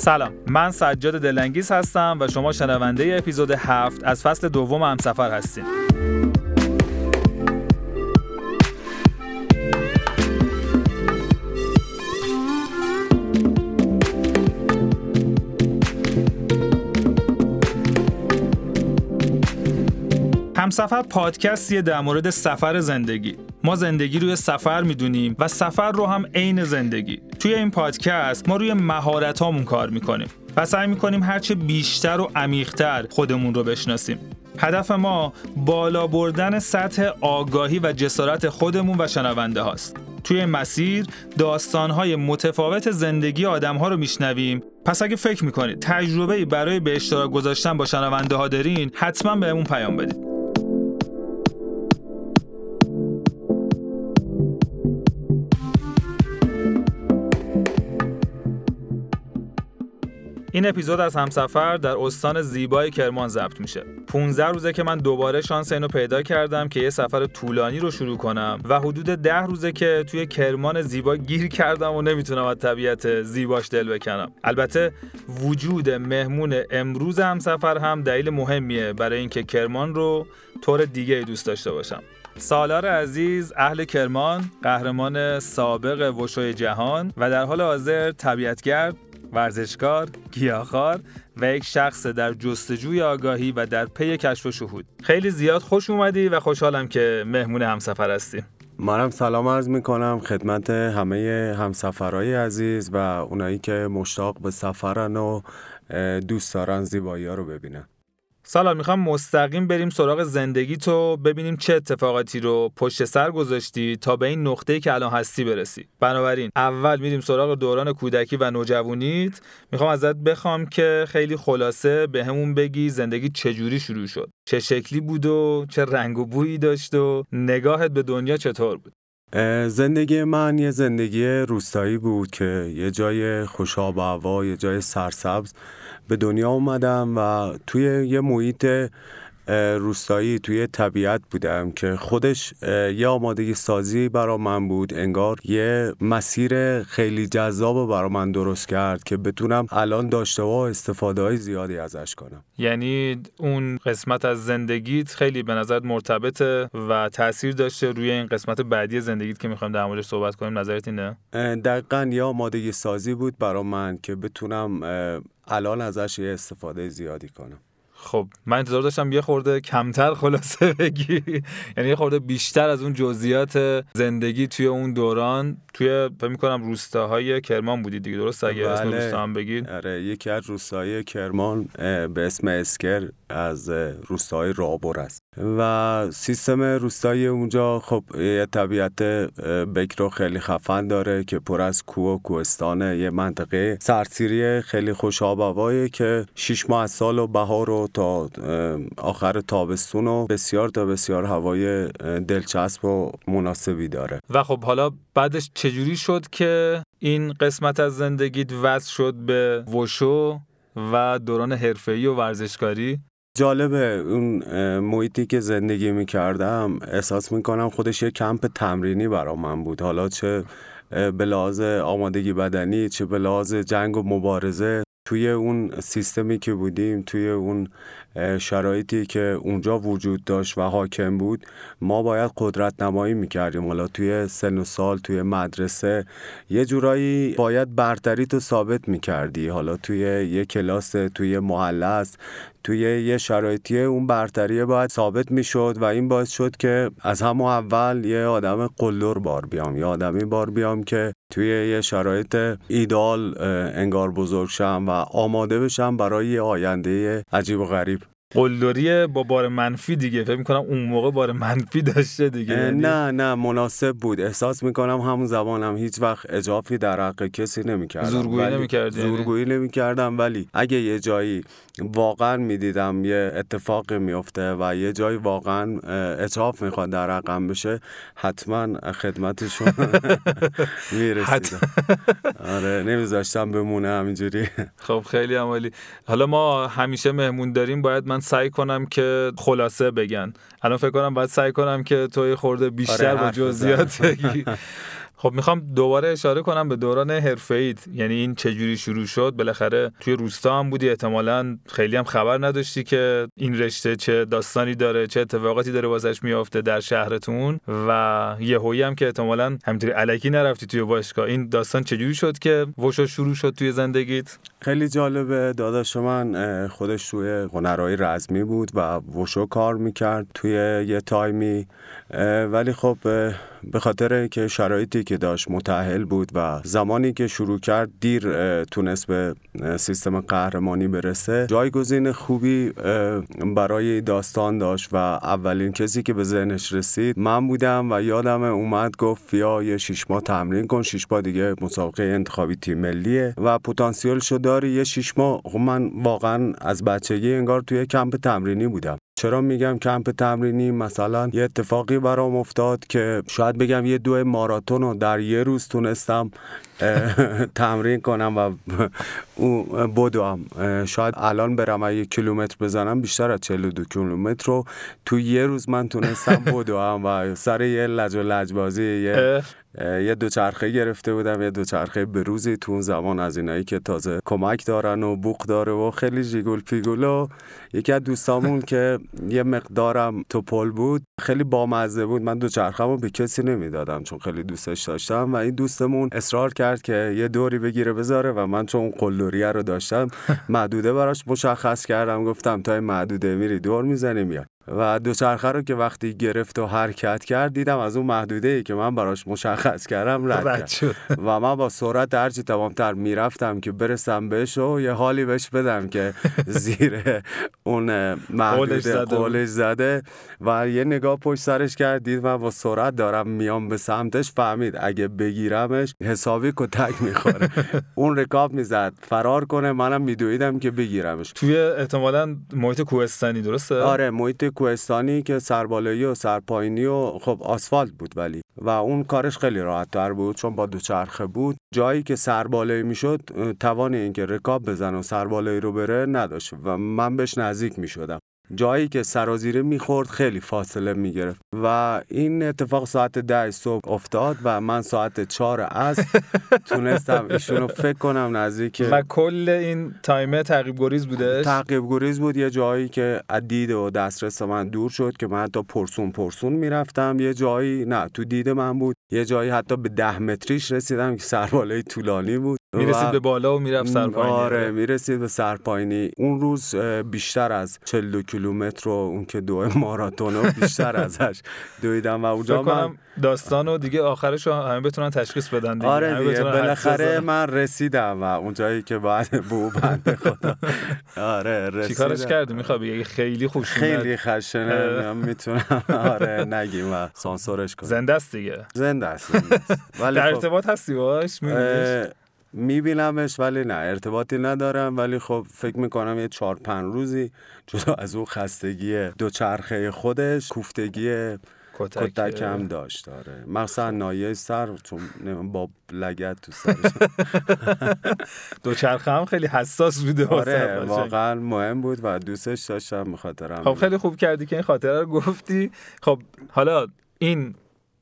سلام، من سجاد دلنگیز هستم و شما شنونده اپیزود 7 از فصل دوم همسفر هستید. همسفر پادکستیه در مورد سفر زندگی. ما زندگی روی سفر میدونیم و سفر رو هم عین زندگی. توی این پادکست ما روی مهارتامون کار میکنیم و سعی میکنیم هرچه بیشتر و عمیق‌تر خودمون رو بشناسیم. هدف ما بالا بردن سطح آگاهی و جسارت خودمون و شنونده هاست. توی مسیر داستان‌های متفاوت زندگی آدم‌ها رو میشنویم. پس اگه فکر میکنید تجربه‌ای برای به اشتراک گذاشتن با شنونده ها دارین، حتما بهمون پیام بدید. این اپیزود از همسفر در استان زیبای کرمان ضبط میشه. 15 روزه که من دوباره شانس اینو پیدا کردم که یه سفر طولانی رو شروع کنم و حدود 10 روزه که توی کرمان زیبا گیر کردم و نمیتونم از طبیعت زیباش دل بکنم. البته وجود مهمون امروز همسفر هم دلیل مهمیه برای اینکه کرمان رو طور دیگه دوست داشته باشم. سالار عزیز اهل کرمان، قهرمان سابق وشو جهان و در حال حاضر طبیعتگرد، ورزشکار، گیاهخوار و یک شخص در جستجوی آگاهی و در پی کشف و شهود. خیلی زیاد خوش اومدی و خوشحالم که مهمون همسفر هستی. منم سلام عرض میکنم خدمت همه همسفرهای عزیز و اونایی که مشتاق به سفرن و دوست دارن زیبایی ها رو ببینن. سلام، میخوام مستقیم بریم سراغ زندگی تو، ببینیم چه اتفاقاتی رو پشت سر گذاشتی تا به این نقطه‌ای که الان هستی برسی. بنابراین اول میریم سراغ دوران کودکی و نوجوانیت. میخوام ازت بخوام که خیلی خلاصه بهمون بگی زندگی چجوری شروع شد، چه شکلی بود و چه رنگ و بویی داشت و نگاهت به دنیا چطور بود. زندگی من یه زندگی روستایی بود که یه جای خوشاب و هوا، یه جای سرسبز به دنیا اومدم و توی یه محیط روستایی توی طبیعت بودم که خودش یه آمادگی سازی برای من بود. انگار یه مسیر خیلی جذاب برای من درست کرد که بتونم الان داشته و استفاده های زیادی ازش کنم. یعنی اون قسمت از زندگیت خیلی به نظرت مرتبطه و تأثیر داشته روی این قسمت بعدی زندگیت که میخوایم در موردش صحبت کنیم؟ نظرت اینه؟ دقیقاً یه آمادگی سازی بود برای من که بتونم الان ازش یه استفاده زیادی کنم. خب من انتظار داشتم یه خورده کمتر خلاصه بگی، یعنی یه خورده بیشتر از اون جزئیات زندگی توی اون دوران توی فکر می‌کنم روستاهای کرمان بودی دیگه، درست؟ اگه اسم روستا هم بگید. آره، یکی از روستاهای کرمان به اسم اسکر از روستاهای رابور است و سیستم روستایی اونجا خب یه طبیعت بکر خیلی خفن داره که پر از کوه و کوهستانه. یه منطقه سرسیری خیلی خوشاب هوایی که 6 ماه از سال و بهار و تا آخر تابستون و بسیار تا بسیار هوای دلچسب و مناسبی داره. و خب حالا بعدش چجوری شد که این قسمت از زندگیت وصل شد به وشو و دوران حرفه‌ای و ورزشکاری؟ جالبه، اون محیطی که زندگی میکردم احساس میکنم خودش یه کمپ تمرینی برای من بود. حالا چه به لحاظ آمادگی بدنی، چه به لحاظ جنگ و مبارزه. توی اون سیستمی که بودیم، توی اون شرایطی که اونجا وجود داشت و حاکم بود، ما باید قدرت نمایی میکردیم. حالا توی سن و سال، توی مدرسه یه جورایی باید برتری تو ثابت میکردی. حالا توی یه کلاس، توی محله است، توی یه شرایطی اون برتریه باید ثابت میشد و این باعث شد که از همون اول یه آدم قلدر بار بیام، یه آدمی بار بیام که توی یه شرایط ایدال انگار بزرگ شم و آماده بشم برای یه آینده عجیب و غریب. قلدریه با بار منفی دیگه، فکر میکنم اون موقع بار منفی داشته دیگه. نه مناسب بود. احساس میکنم همون زمانم هیچ وقت اجافی در حق کسی نمیکردم، زورگویی نمیکردم ولی اگه یه جایی واقعا میدیدم یه اتفاق میفته و یه جایی واقعا اجاف میخواد در حقم بشه، حتما خدمتشون میرسیدم. آره، نمیذاشتم بمونه همینجوری. خب خیلی عالی. حالا ما همیشه مهمون داریم، باید من سعی کنم که خلاصه بگن. الان فکر کنم باید سعی کنم که توی خورده بیشتر با جزئیات بگی. خب میخوام دوباره اشاره کنم به دوران حرفه‌ایت، یعنی این چجوری شروع شد؟ بالاخره توی روستا هم بودی، احتمالاً خیلی هم خبر نداشتی که این رشته چه داستانی داره، چه اتفاقاتی داره واسش میافته در شهرتون، و یهویی هم که احتمالاً همینطوری الکی نرفتی توی باشگاه. این داستان چجوری شد که وشو شروع شد توی زندگیت؟ خیلی جالبه. داداش من خودش توی هنرهای رزمی بود و وشو کار میکرد توی یه تایمی، ولی خب به خاطر که شرایطی که داشت متأهل بود و زمانی که شروع کرد دیر تونست به سیستم قهرمانی برسه. جایگزین خوبی برای داستان داشت و اولین کسی که به ذهنش رسید من بودم و یادم اومد گفت بیا یه 6 ماه تمرین کن، 6 ماه دیگه مسابقه انتخابی تیم ملیه و پتانسیلشو داری، یه 6 ماه. من واقعا از بچگی انگار توی کمپ تمرینی بودم. چرا میگم کمپ تمرینی؟ مثلا یه اتفاقی برام افتاد که شاید بگم یه 2 ماراتون رو در یه روز تونستم تمرین کنم و بدوم. شاید الان برم 1 کیلومتر بزنم، بیشتر از 42 کیلومتر رو تو یه روز من تونستم بدوم و سر یه لج و لجبازی یه دوچرخه گرفته بودم، یه دوچرخه بروزی تو اون زمان از اینایی که تازه کمک دارن و بوق داره و خیلی جیگول پیگول. و یکی از دوستامون که یه مقدارم توپل بود خیلی بامزه بود، من دوچرخه‌مو به کسی نمیدادم چون خیلی دوستش داشتم و این دوستمون اصرار کرد که یه دوری بگیره بذاره و من چون قلدریه رو داشتم محدوده براش مشخص کردم، گفتم تا این محدوده میری دور میزنی میای. و دوچرخه رو که وقتی گرفت و حرکت کرد دیدم از اون محدوده‌ای که من براش مشخص کردم رد شد و من با سرعت هرچی تمام‌تر میرفتم که برسم بهش و یه حالی بهش بدم که زیر اون محدوده قولش زده و یه نگاه پشت سرش کرد، دید من با سرعت دارم میام به سمتش، فهمید اگه بگیرمش حسابی کتک میخوره. اون رکاب میزد فرار کنه، منم میدویدم که بگیرمش. توی احتمالاً محیط کوهستانی، درسته؟ آره، محیط کوهستانی که سربالایی و سرپایینی و خب آسفالت بود، ولی و اون کارش خیلی راحت تر بود چون با دوچرخه بود. جایی که سربالایی میشد توان این که رکاب بزن و سربالایی رو بره نداشت و من بهش نزدیک میشدم. جایی که سرازیره میخورد خیلی فاصله میگرفت و این اتفاق ساعت 10 صبح افتاد و من ساعت 4 عصر تونستم ایشونو فکر کنم نزدیک. و کل این تایمه تعقیب‌گریز بودش؟ تعقیب‌گریز بود. یه جایی که دید و دسترس من دور شد که من حتی پرسون میرفتم، یه جایی نه تو دید من بود، یه جایی حتی به 10 متریش رسیدم که سربالای طولانی بود. میرسید به بالا و میرفت سرپاینی. آره میرسید به سرپاینی. اون روز بیشتر از 42 کیلومتر و اون که 2 ماراتون و بیشتر ازش دویدم و اونجا من داستانو دیگه آخرش رو همه بتونن تشخیص بدن دیگه. آره دیگه بالاخره من رسیدم و اونجایی که باید بود بنده خدا. آره رسیدم. چیکارش کردی؟ میخوای بگی خیلی خوشونه؟ خیلی خشنه میتونم. آره نگیم و سانسورش کنم. زنده است دیگه. زنده است. ولی در ارتباط هستی باش؟ میبینمش ولی نه ارتباطی ندارم، ولی خب فکر میکنم یه 4-5 روزی جدا از اون خستگی دوچرخه خودش کوفتگی کتک هم داشت. داره مثلا نایه سر چون با لگد تو سرش. دوچرخه هم خیلی حساس بوده. آره واقعا مهم بود و دوستش داشتم به خاطرم. خب خیلی خوب کردی که این خاطره رو گفتی. خب حالا این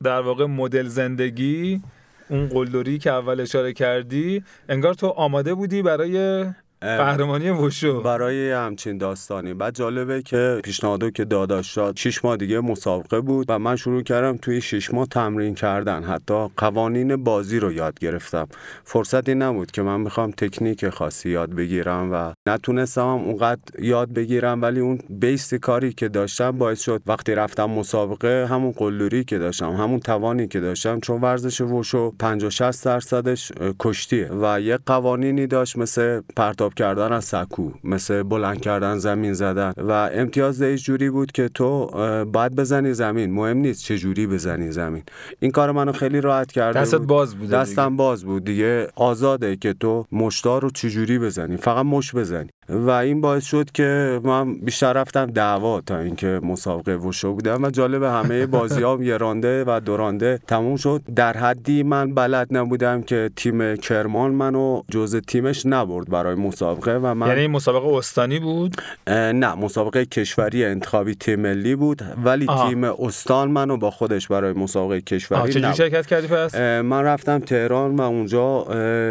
در واقع مدل زندگی، اون قلدری که اول اشاره کردی، انگار تو آماده بودی برای قهرمانی وشو، برای همچین داستانی. بعد جالبه که پیشنهادو که داداش داد 6 ماه دیگه مسابقه بود و من شروع کردم توی 6 ماه تمرین کردن، حتی قوانین بازی رو یاد گرفتم. فرصتی نبود که من میخوام تکنیک خاصی یاد بگیرم و نتونستم اونقدر یاد بگیرم، ولی اون بیس کاری که داشتم باعث شد وقتی رفتم مسابقه همون قلدری که داشتم، همون توانی که داشتم، چون ورزش وشو 50-60% کشتیه و یه قوانینی داشت مثل پرتاب کردن از سکو، مثل بلند کردن، زمین زدن و امتیاز این جوری بود که تو باید بزنی زمین، مهم نیست چه جوری بزنی زمین. این کار منو خیلی راحت کرده. دستت باز بود. دستم باز بود دیگه. آزاده که تو مشتارو چه جوری بزنی، فقط مش بزنی. و این باعث شد که من بیشتر رفتم دعوا تا اینکه مسابقه وشو بودم و جالب همه بازیام یه رانده و دو رانده تموم شد. در حدی من بلد نبودم که تیم کرمان منو جزء تیمش نبرد برای مسابقه و من، یعنی مسابقه استانی بود؟ نه، مسابقه کشوری انتخابی تیم ملی بود، ولی تیم استان منو با خودش برای مسابقه کشوری چجوری شرکت کردی پس؟ من رفتم تهران و اونجا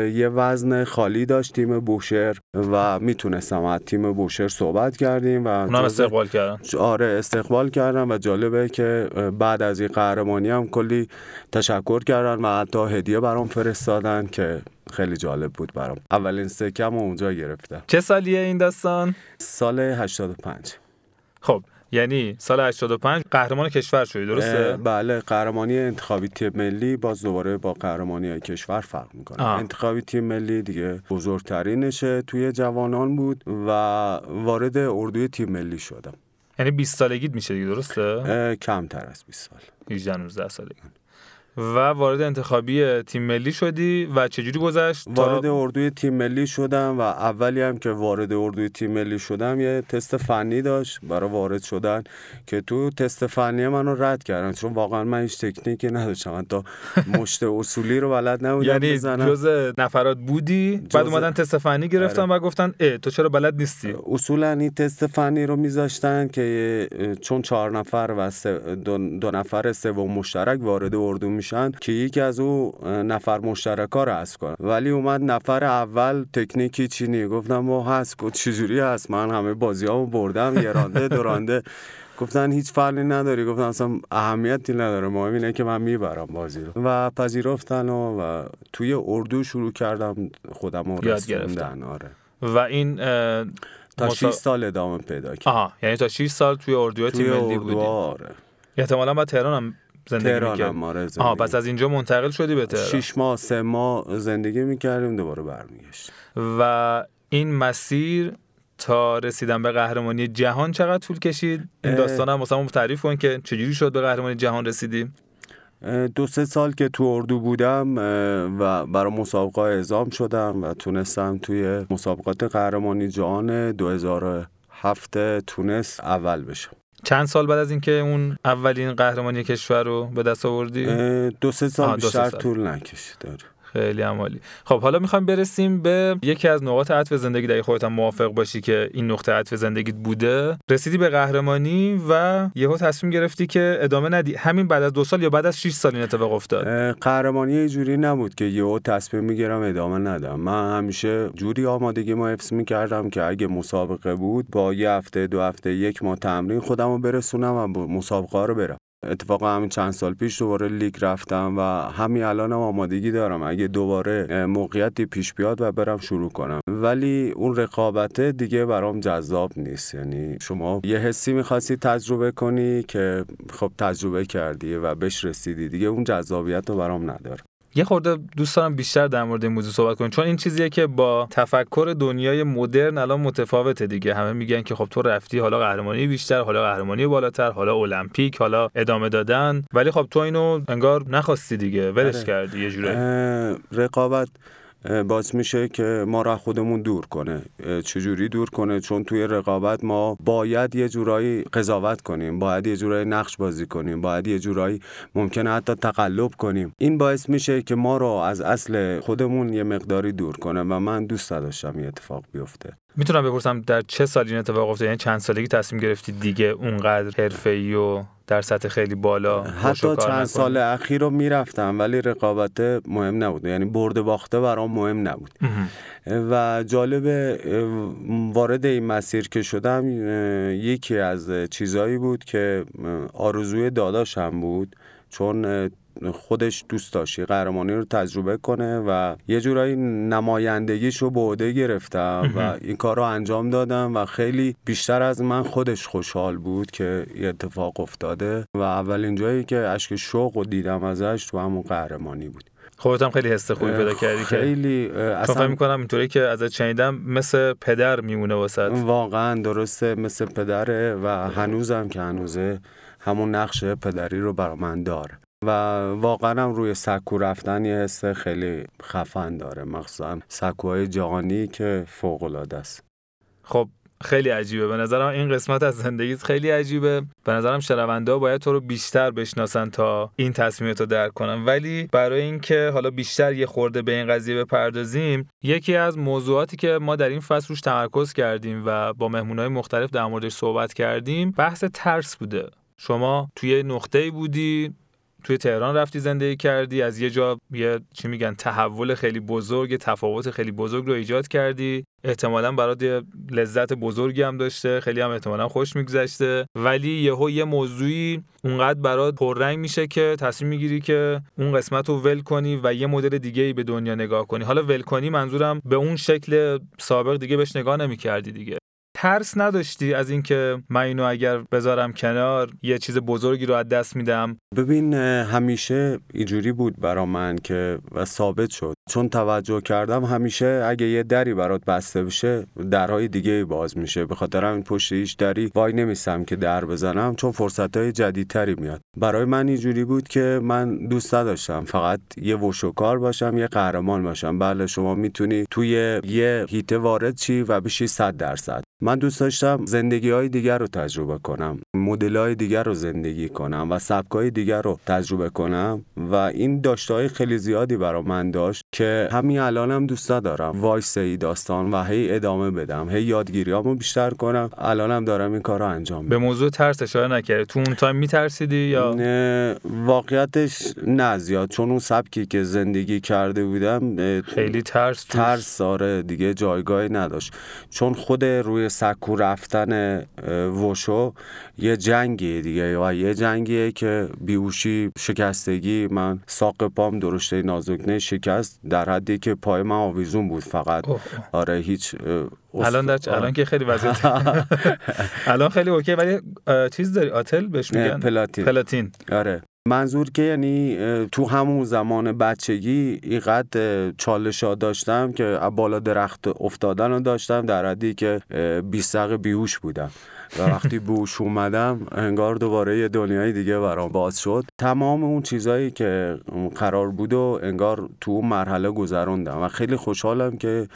یه وزن خالی داشت تیم بوشهر و میتونستم از تیم بوشهر صحبت کردیم و اونا استقبال کردن. آره استقبال کردن و جالبه که بعد از این قهرمانی هم کلی تشکر کردن و حتی هدیه برام فرستادن که خیلی جالب بود برام. اولین سکم اونجا گرفتم. چه سالیه این داستان؟ سال 85. خب یعنی سال 85 قهرمان کشور شدی، درسته؟ بله، قهرمانی انتخابی تیم ملی باز دوباره با قهرمانی کشور فرق میکنه. انتخابی تیم ملی دیگه بزرگترینشه توی جوانان بود و وارد اردوی تیم ملی شدم. یعنی 20 سالگیت میشه دیگه، درسته؟ کمتر از 20 سال. 18 19 سالگی. و وارد انتخابی تیم ملی شدی و چجوری گذشت؟ وارد اردوی تیم ملی شدم و اولی هم که وارد اردوی تیم ملی شدم یه تست فنی داشت برای وارد شدن که تو تست فنی منو رد کردن، چون واقعا من هیچ تکنیکی نداشتم، حتی مشت اصولی رو بلد نبودم. یعنی جزء نفرات بودی؟ بعد اومدن تست فنی گرفتن و گفتن تو چرا بلد نیستی؟ اصولا این تست فنی رو میذاشتن که چون 4 نفر و 2 نفر سوم مشترک وارد اردو که یکی از او نفر مشترکا رو حذف کنه، ولی اومد نفر اول تکنیکی چینی. گفتم ما حذف کن، چجوری هست؟ من همه بازیامو بردم، یه رانده دو رانده. گفتن هیچ فرقی نداری. گفتم اصلا اهمیتی نداره، مهم اینه که من میبرم بازی رو و پذیرفتن و توی اردو شروع کردم خودم رو یاد گرفتن. آره و این تا 6 سال ادامه پیدا کرد. یعنی تا 6 سال توی اردوی تیم ملی بودی؟ آره. احتمالاً بعد تهرانم زندگی می‌کردم. پس از اینجا منتقل شدی به تهران. 6 ماه 3 ماه زندگی می‌کردیم، دوباره برمیگشت. و این مسیر تا رسیدن به قهرمانی جهان چقدر طول کشید؟ این داستانم مثلا تعریف کن که چجوری شد به قهرمانی جهان رسیدی؟ 2-3 سال که تو اردو بودم و برای مسابقه اعزام شدم و تونستم توی مسابقات قهرمانی جهان 2007 تونس اول بشم. چند سال بعد از اینکه اون اولین قهرمانی کشور رو به دست آوردی؟ 2-3 سال بیشتر طول نکشید. خیلی عالی. خب حالا میخوام برسیم به یکی از نقاط عطف زندگی، دیگه خودت هم موافق باشی که این نقطه عطف زندگیت بوده. رسیدی به قهرمانی و یهو تصمیم گرفتی که ادامه ندی. همین بعد از 2 سال یا بعد از 6 سال این اتفاق افتاد؟ قهرمانی یه جوری نبود که یهو تصمیم میگیرم ادامه ندم. من همیشه جوری آمادگیمو حفظ میکردم که اگه مسابقه بود با یه هفته 2 هفته 1 ماه تمرین خودمو برسونم و مسابقه رو برم. اتفاقا همین چند سال پیش دوباره لیگ رفتم و همین الانم آمادگی دارم اگه دوباره موقعیتی پیش بیاد و برم شروع کنم، ولی اون رقابت دیگه برام جذاب نیست. یعنی شما یه حسی می‌خواستی تجربه کنی که خب تجربه کردی و بهش رسیدی، دیگه اون جذابیت رو برام نداره. یه خورده دوست دارم بیشتر در مورد این موضوع صحبت کنیم، چون این چیزیه که با تفکر دنیای مدرن الان متفاوته دیگه. همه میگن که خب تو رفتی حالا قهرمانی بیشتر، حالا قهرمانی بالاتر، حالا المپیک، حالا ادامه دادن، ولی خب تو اینو انگار نخواستی دیگه، ولش کردی یه جوری. رقابت باعث میشه که ما را خودمون دور کنه. چجوری دور کنه؟ چون توی رقابت ما باید یه جورایی قضاوت کنیم، باید یه جورایی نقش بازی کنیم، باید یه جورایی ممکنه حتی تقلب کنیم. این باعث میشه که ما را از اصل خودمون یه مقداری دور کنه و من دوست داشتم این اتفاق بیفته. میتونم بپرسم در چه سالی این اتفاق افتاد؟ یعنی چند سالگی تصمیم گرفتی دیگه اونقدر حرفه‌ای و در سطح خیلی بالا حتی چند سال اخیر رو میرفتم، ولی رقابت مهم نبود، یعنی برد باخته برام مهم نبود. و جالب وارد این مسیر که شدم یکی از چیزایی بود که آرزوی داداشم بود، چون خودش دوست داشت قهرمانی رو تجربه کنه و یه جورایی نمایندگیش رو به عهده گرفتم و این کار رو انجام دادم و خیلی بیشتر از من خودش خوشحال بود که این اتفاق افتاده و اولین جایی که اشک شوق رو دیدم ازش تو همون قهرمانی بود. خودت هم خیلی حس خوبی پیدا کردی که خیلی اصلا می‌کنم اینطوری که ازت شنیدم مثل پدر میمونه واسط. واقعا درسته، مثل پدره و هنوزم که هنوزه همون نقش پدری رو برام من داره و واقعا هم روی سکو رفتن یه حس خیلی خفن داره، مخصوصا سکوهای جهانی که فوق‌العاده است. خب خیلی عجیبه به نظرم، این قسمت از زندگیت خیلی عجیبه. به نظرم شنونده‌ها باید تو رو بیشتر بشناسن تا این تصمیمت رو درک کنن. ولی برای اینکه حالا بیشتر یه خورده به این قضیه بپردازیم، یکی از موضوعاتی که ما در این فصل روش تمرکز کردیم و با مهمونای مختلف در موردش صحبت کردیم، بحث ترس بوده. شما توی نقطه‌ای بودی، توی تهران رفتی زندگی کردی، از یه جا یه چی میگن تحول خیلی بزرگ، تفاوت خیلی بزرگ رو ایجاد کردی، احتمالاً برات یه لذت بزرگی هم داشته، خیلی هم احتمالاً خوش میگذشته، ولی یهو یه موضوعی اونقدر برات پررنگ میشه که تصمیم میگیری که اون قسمت رو ول کنی و یه مدل دیگه‌ای به دنیا نگاه کنی. حالا ول کنی منظورم به اون شکل سابق دیگه بهش نگاه نمی‌کردی دیگه. ترس نداشتی از اینکه من اینو اگر بذارم کنار یه چیز بزرگی رو از دست میدم؟ ببین همیشه اینجوری بود برا من که و ثابت شد، چون توجه کردم همیشه اگه یه دری برات بسته بشه درهای دیگه باز میشه. به خاطر همین پشت هیچ دری وای نمیسم که در بزنم، چون فرصت‌های جدیدتری میاد. برای من اینجوری بود که من دوست نداشتم فقط یه وشوکار باشم، یه قهرمان باشم. بله شما میتونی توی یه هیته وارد چی و بشی 100%. من دوست داشتم زندگی‌های دیگر رو تجربه کنم، مدل‌های دیگر رو زندگی کنم و سبک‌های دیگر رو تجربه کنم و این داشته‌های خیلی زیادی برای من داشت که همین الانم دوست دارم وایس ای داستان و هی ادامه بدم، هی یادگیریامو بیشتر کنم. الانم دارم این کارو انجام میدم. به موضوع ترس اشاره نکردی، تو اون تایم می‌ترسیدی یا نه؟ واقعیتش نه زیاد، چون اون سبکی که زندگی کرده بودم خیلی ترس آره دیگه جایگاهی نداشت، چون خود روی سکو رفتن وشو یه جنگیه دیگه و یه جنگیه که بیهوشی، شکستگی، من ساق پام درشته نازکنه شکست در حدی که پای من آویزون بود فقط. آره هیچ الان که خیلی وضعیت الان خیلی اوکی، ولی چیز داری آتل بهش میگن پلاتین. آره منظور که یعنی تو همون زمان بچگی اینقدر چالش‌ها داشتم که بالا درخت افتادن رو داشتم در حدی که 20 دقیقه بیهوش بودم و وقتی بوش اومدم انگار دوباره یه دنیای دیگه برام باز شد. تمام اون چیزایی که قرار بود و انگار تو اون مرحله گذروندم و خیلی خوشحالم که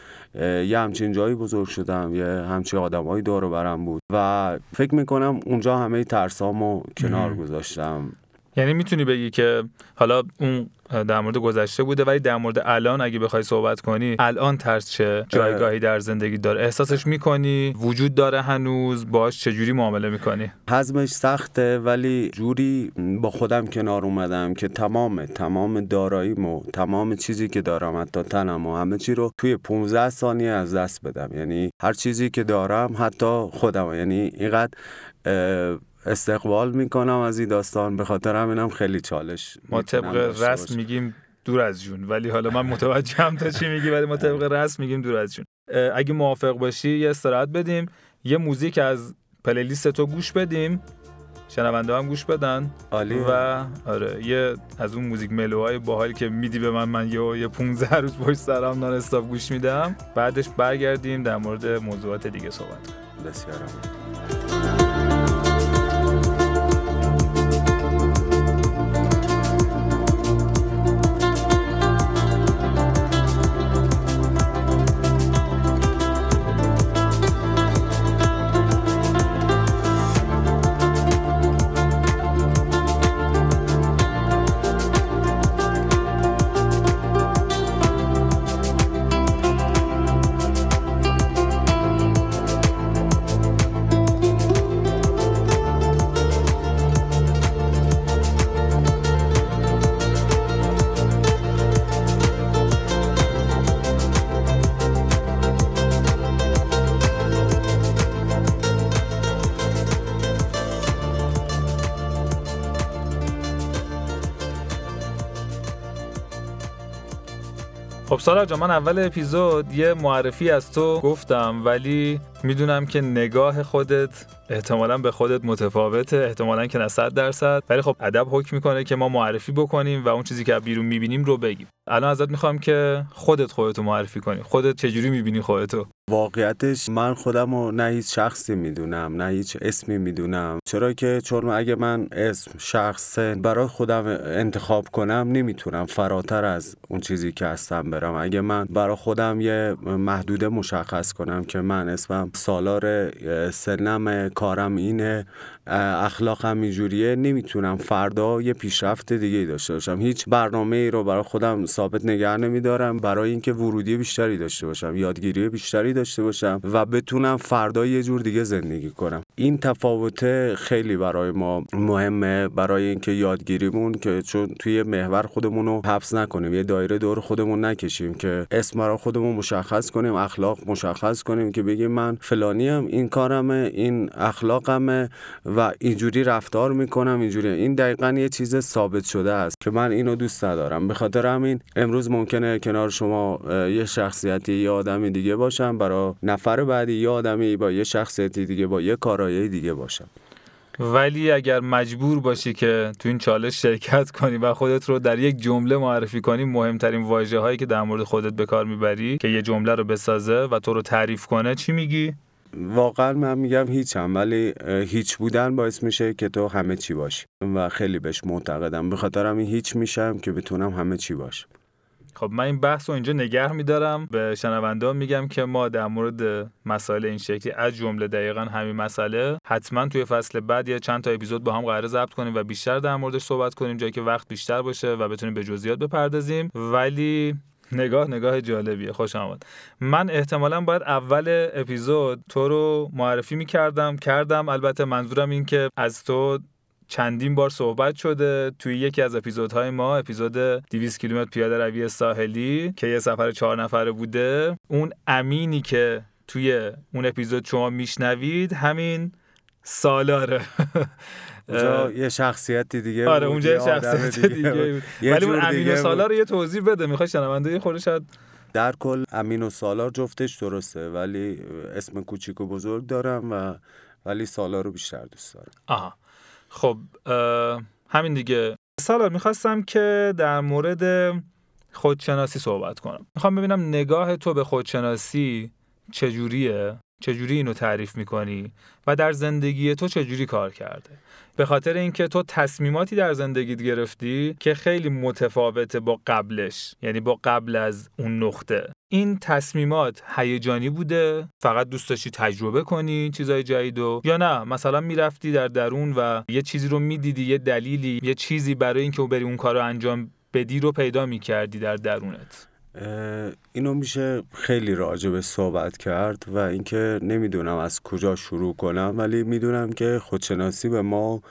یه همچین جایی بزرگ شدم، یه همچین آدمایی دور و برم بود و فکر می‌کنم اونجا همه ترسامو کنار گذاشتم. یعنی میتونی بگی که حالا اون در مورد گذشته بوده، ولی در مورد الان اگه بخوای صحبت کنی، الان ترس چه جایگاهی در زندگی داره؟ احساسش میکنی؟ وجود داره هنوز؟ باش چجوری معامله میکنی؟ هضمش سخته، ولی جوری با خودم کنار اومدم که تمام داراییمو، تمام چیزی که دارم، حتی تنمو، همه چی رو توی 15 ثانیه از دست بدم. یعنی هر چیزی که دارم، حتی خودم، یعنی اینقدر استقبال میکنم از این داستان. به خاطر همینم خیلی چالش. ما طبق رسم میگیم دور از جون، ولی حالا من متوجهم تا چی میگی، ولی ما طبق رسم میگیم دور از جون. اگه موافق باشی یه استراحت بدیم، یه موزیک از پلیلیست تو گوش بدیم، شنونده هم گوش بدن. عالی. و آره یه از اون موزیک ملوهای باحالی که میدی به من یه 15 روز پشت سرم نان استاپ گوش میدم، بعدش برگردیم در مورد موضوعات دیگه صحبت کنیم. بسیار عالی. خب سالار جان، من اول اپیزود یه معرفی از تو گفتم، ولی میدونم که نگاه خودت احتمالاً به خودت متفاوته، احتمالاً که نه 100%، ولی خب ادب حکم میکنه که ما معرفی بکنیم و اون چیزی که بیرون میبینیم رو بگیم. الان ازت میخوام که خودتو معرفی کنی. خودت چجوری میبینی خودتو؟ واقعیتش من خودمو نه هیچ شخصی میدونم، نه هیچ اسمی میدونم. چرا که چون اگه من اسم، شخص برای خودم انتخاب کنم نمیتونم فراتر از اون چیزی که هستم برم. اگه من برای خودم یه محدوده مشخص کنم که من اسمم سالار سنم، کارم اینه، اخلاقم اینجوریه، نمیتونم فردا یه پیشرفت دیگه داشته باشم. هیچ برنامه‌ای رو برای خودم ثابت نگه نمیدارم برای اینکه ورودی بیشتری داشته باشم، یادگیری بیشتری داشته باشم و بتونم فردا یه جور دیگه زندگی کنم. این تفاوت خیلی برای ما مهمه، برای اینکه یادگیریمون، که چون توی محور خودمون رو حبس نکنیم، یه دایره دور خودمون نکشیم، که اسم را خودمون مشخص کنیم، اخلاق مشخص کنیم، که بگیم من فلانی ام، این کارمه، این اخلاقمه و اینجوری رفتار میکنم، اینجوری. این دقیقاً یه چیز ثابت شده است که من اینو دوست ندارم. به خاطر همین امروز ممکنه کنار شما یه شخصیتی، یه آدمی دیگه باشم، برای نفر بعدی یه آدمی با یه شخصیتی دیگه، با یه کارایی دیگه باشم. ولی اگر مجبور باشی که تو این چالش شرکت کنی و خودت رو در یک جمله معرفی کنی، مهمترین واژه‌هایی که در مورد خودت به کار میبری که یه جمله رو بسازه و تو رو تعریف کنه، چی میگی؟ واقعا من میگم هیچم، ولی هیچ بودن باعث میشه که تو همه چی باشی و خیلی بهش معتقدم. به خاطر همین هیچ میشم که بتونم همه چی باشم. خب من این بحث رو اینجا نگه میدارم. به شنونده‌ها میگم که ما در مورد مسائل این شکلی، از جمله دقیقاً همین مسئله، حتما توی فصل بعد یا چند تا اپیزود با هم قراره ضبط کنیم و بیشتر در موردش صحبت کنیم، جایی که وقت بیشتر باشه و بتونیم به جزئیات بپردازیم. ولی نگاه جالبیه، خوش آمد. من احتمالاً باید اول اپیزود تو رو معرفی میکردم. البته منظورم این که از تو چندین بار صحبت شده توی یکی از اپیزودهای ما، اپیزود 200 کیلومتر پیاده روی ساحلی که یه سفر 4 نفره بوده. اون امینی که توی اون اپیزود شما میشنوید همین سالاره. اونجا یه شخصیت دیگه بود. آره اونجا یه شخصیت دیگه بود. ولی اون امین و سالار رو یه توضیح بده، میخوای شنونده یه خورده شاید. در کل امین و سالار جفتش درسته، ولی اسم کوچیک و بزرگ دارم و ولی سالار رو بیشتر دوست دارم. آها خب همین دیگه. سالار، میخواستم که در مورد خودشناسی صحبت کنم. میخوام ببینم نگاه تو به خودشناسی چجوریه، چجوری اینو تعریف میکنی و در زندگی تو چجوری کار کرده، به خاطر اینکه تو تصمیماتی در زندگیت گرفتی که خیلی متفاوته با قبلش، یعنی با قبل از اون نقطه. این تصمیمات هیجانی بوده، فقط دوست داشتی تجربه کنی چیزای جدیدو، یا نه مثلا میرفتی در درون و یه چیزی رو میدیدی، یه دلیلی، یه چیزی برای اینکه بری اون کارو انجام بدی رو پیدا میکردی در درونت؟ اینو میشه خیلی راجع به صحبت کرد و اینکه نمیدونم از کجا شروع کنم، ولی میدونم که خودشناسی به ما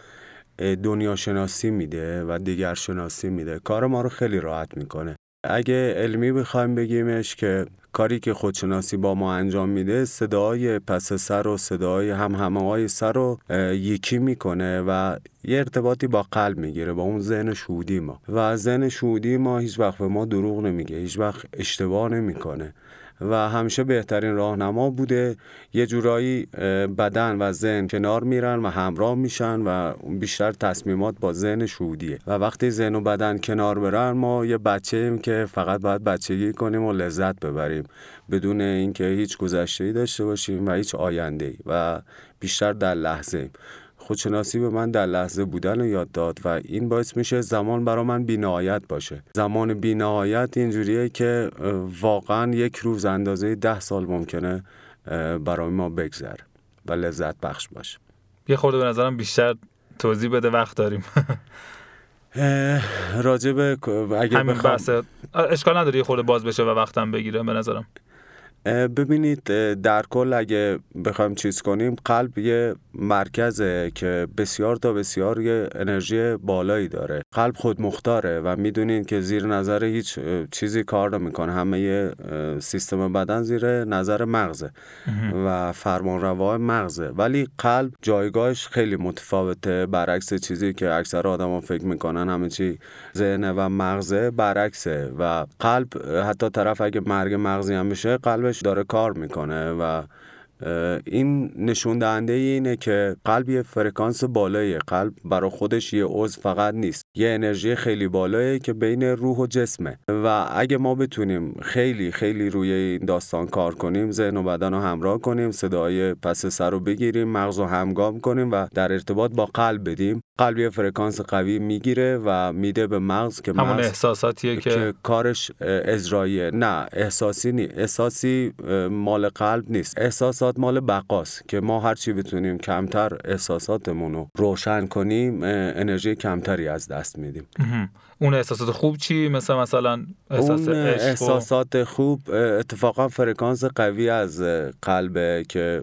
دنیا شناسی میده و دیگر شناسی میده. کار ما رو خیلی راحت میکنه. اگه علمی بخوایم بگیمش که کاری که خودشناسی با ما انجام میده، صداهای پس سر و صداهای همهمه‌های سر رو یکی میکنه و یه ارتباطی با قلب میگیره، با اون ذهن شهودی ما. و ذهن شهودی ما هیچ وقت به ما دروغ نمیگه، هیچ وقت اشتباه نمیکنه و همیشه بهترین راهنما بوده. یه جورایی بدن و ذهن کنار میرن و همراه میشن و بیشتر تصمیمات با ذهن شهودیه و وقتی ذهن و بدن کنار برن، ما یه بچه‌ایم که فقط باید بچگی کنیم و لذت ببریم بدون اینکه هیچ گذشته‌ای داشته باشیم و هیچ آینده‌ای، و بیشتر در لحظه‌ایم. خودشناسی به من در لحظه بودن رو یاد داد و این باعث میشه زمان برای من بی‌نهایت باشه. زمان بی‌نهایت اینجوریه که واقعا یک روز اندازه 10 سال ممکنه برای ما بگذره و لذت بخش باشه. یه خورده به نظرم بیشتر توضیح بده، وقت داریم. راجب اگه همین بحث اشکال نداره یه خورده باز بشه و وقتم بگیره به نظرم. ببینید در کل اگه بخوایم چیز کنیم، قلب یه مرکزه که بسیار یه انرژی بالایی داره. قلب خودمختاره و میدونین که زیر نظر هیچ چیزی کار نمیکنه، همه یه سیستم بدن زیر نظر مغزه و فرمانروای مغزه. ولی قلب جایگاهش خیلی متفاوته، برعکس چیزی که اکثر آدما فکر میکنن همه چی ذهن و مغزه، برعکسه. و قلب حتی طرف اگه مرگ مغزی هم بشه، قلبش داره کار میکنه و این نشون دهنده اینه که قلب یه فرکانس بالاییه. قلب برای خودش یه عضو فقط نیست، یه انرژی خیلی بالاییه که بین روح و جسمه و اگه ما بتونیم خیلی روی این داستان کار کنیم، ذهن و بدن رو همراه کنیم، صدای پس سر رو بگیریم، مغز رو همگام کنیم و در ارتباط با قلب بدیم، قلب یه فرکانس قوی میگیره و میده به مغز که همون احساساتیه که کارش اجراییه. نه احساسی مال قلب نیست. احساسات احساسات مال بقاس که ما هرچی بتونیم کمتر احساساتمون رو روشن کنیم انرژی کمتری از دست میدیم. اون احساسات خوب چی؟ مثلا احساس عشق؟ احساسات خوب اتفاقا فرکانس قوی از قلبه که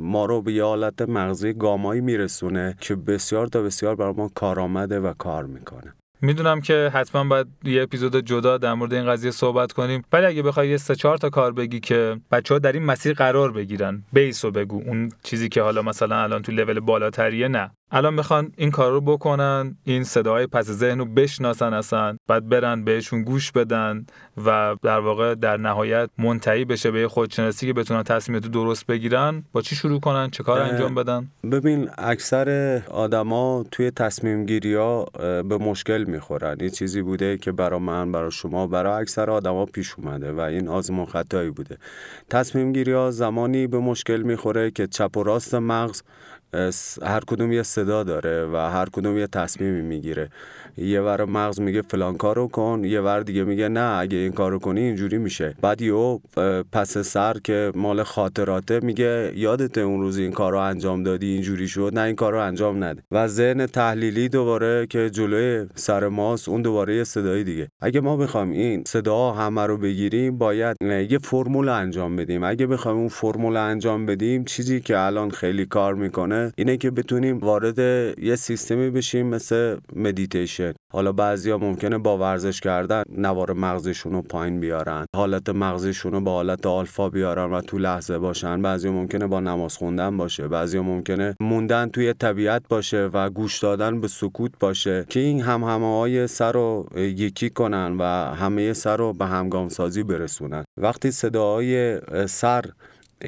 ما رو به یه حالت مغزی گامایی میرسونه که بسیار تا بسیار برای ما کارآمده و کار میکنه. میدونم که حتما باید یه اپیزود جدا در مورد این قضیه صحبت کنیم، ولی اگه بخوای یه 3-4 تا کار بگی که بچه‌ها در این مسیر قرار بگیرن، بیسو بگو، اون چیزی که حالا مثلا الان تو لول بالاتریه، نه الان بخوان این کار رو بکنن، این صداهای پس ذهن رو بشناسن اصلا، بعد برن بهشون گوش بدن و در واقع در نهایت منتهی بشه به خودشناسی که بتونن تصمیمات درست بگیرن، با چی شروع کنن، چه کار انجام بدن؟ ببین اکثر آدما توی تصمیم گیری‌ها به مشکل میخورن. این چیزی بوده که برای من، برای شما، برای اکثر آدما پیش اومده و این آزمون خطایی بوده. تصمیم گیری‌ها زمانی به مشکل میخوره که چپ و راست مغز هر کدوم یه صدا داره و هر کدوم یه تصمیمی میگیره. یه ور مغز میگه فلان کارو کن، یه ور دیگه میگه نه اگه این کارو کنی اینجوری میشه. بعد یهو پس سر که مال خاطراته میگه یادت اون روز این کارو انجام دادی اینجوری شد، نه این کارو انجام نده. و ذهن تحلیلی دوباره که جلوی سر ماست، اون دوباره یه صدای دیگه. اگه ما بخوایم این صداها همه رو بگیریم باید یه فرمول انجام بدیم. اگه بخوایم اون فرمول انجام بدیم، چیزی که الان خیلی کار میکنه اینه که بتونیم وارد یه سیستمی بشیم مثل مدیتیشن. حالا بعضیا ممکنه با ورزش کردن نوار مغزشون رو پایین بیارن، حالت مغزشون رو به حالت آلفا بیارن و تو لحظه باشن. بعضیا ممکنه با نماز خوندن باشه، بعضیا ممکنه موندن توی طبیعت باشه و گوش دادن به سکوت باشه که این همهمهای سر رو یکی کنن و همه سر رو به همگامسازی برسونن. وقتی صداهای سر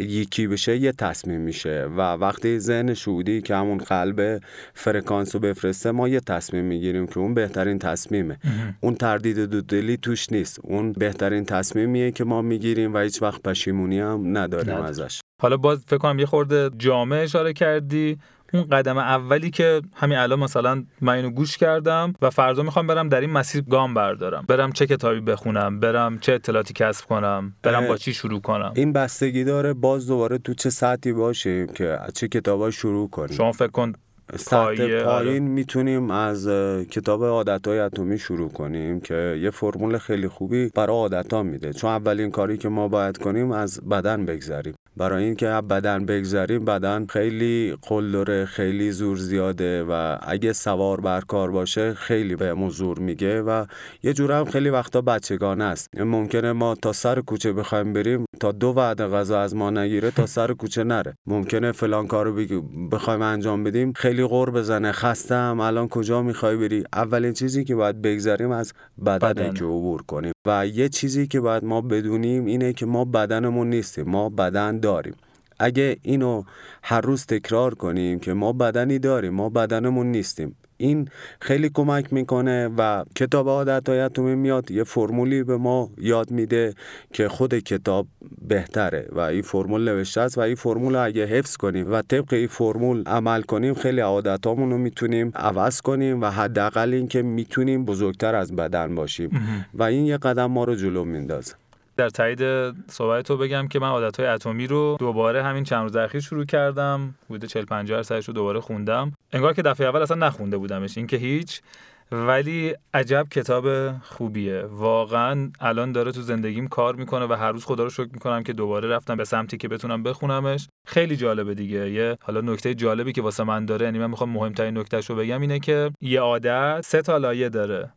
یکی بشه یه تصمیم میشه و وقتی ذهن شعودی که همون قلب فرکانسو بفرسته، ما یه تصمیم میگیریم که اون بهترین تصمیمه. اون تردید دودلی توش نیست، اون بهترین تصمیمیه که ما میگیریم و هیچ وقت پشیمونی هم نداریم ازش. حالا باز فکر کنم یه خورده جامعه اشاره کردی، اون قدم اولی که همین الان مثلا من اینو گوش کردم و فردا میخوام برم در این مسیر گام بردارم، برم چه کتابی بخونم، برم چه اطلاعاتی کسب کنم، برم با چی شروع کنم، این بستگی داره باز دوباره تو چه سطحی باشیم که چه کتابا شروع کنیم. شما فکر کن سطح پایین میتونیم از کتاب عادتهای اتمی شروع کنیم که یه فرمول خیلی خوبی برای عادت‌ها میده، چون اولین کاری که ما باید کنیم از بدن بگذریم. برای این که بدن بگذریم، بدن خیلی قلدره، خیلی زور زیاده و اگه سوار بر کار باشه خیلی بهمون زور میگه و یه جوره هم خیلی وقتا بچگانه است. ممکنه ما تا سر کوچه بخوایم بریم، تا 2 وعده غذا از ما نگیره تا سر کوچه نره. ممکنه فلان کارو بخوایم انجام بدیم، خیلی غر بزنه خستم الان کجا میخوای بری. اولین چیزی که باید بگذریم از بدنه که عبور کنیم و یه چیزی که باید ما بدونیم اینه که ما بدنمون نیستیم، ما بدن داریم. اگه اینو هر روز تکرار کنیم که ما بدنی داریم، ما بدنمون نیستیم، این خیلی کمک میکنه و کتاب عادتهای اتمی میاد یه فرمولی به ما یاد میده که خود کتاب بهتره و این فرمول نوشته است و این فرمول اگه حفظ کنیم و طبق این فرمول عمل کنیم، خیلی عادتامون رو میتونیم عوض کنیم و حداقل این که میتونیم بزرگتر از بدن باشیم و این یه قدم ما رو جلو میندازه. در تایید صحبت تو بگم که من عادتهای اتمی رو دوباره همین چند روز اخیر شروع کردم، بوده 40-50 درصدش رو دوباره خوندم، انگار که دفعه اول اصلا نخونده بودمش، این که هیچ. ولی عجب کتاب خوبیه، واقعا الان داره تو زندگیم کار میکنه و هر روز خدا رو شکر میکنم که دوباره رفتم به سمتی که بتونم بخونمش. خیلی جالبه دیگه. یه حالا نکته جالبی که واسه من داره، یعنی من میخوام مهمترین نکتهشو بگم، اینه که یه عادت 3 تا لایه داره.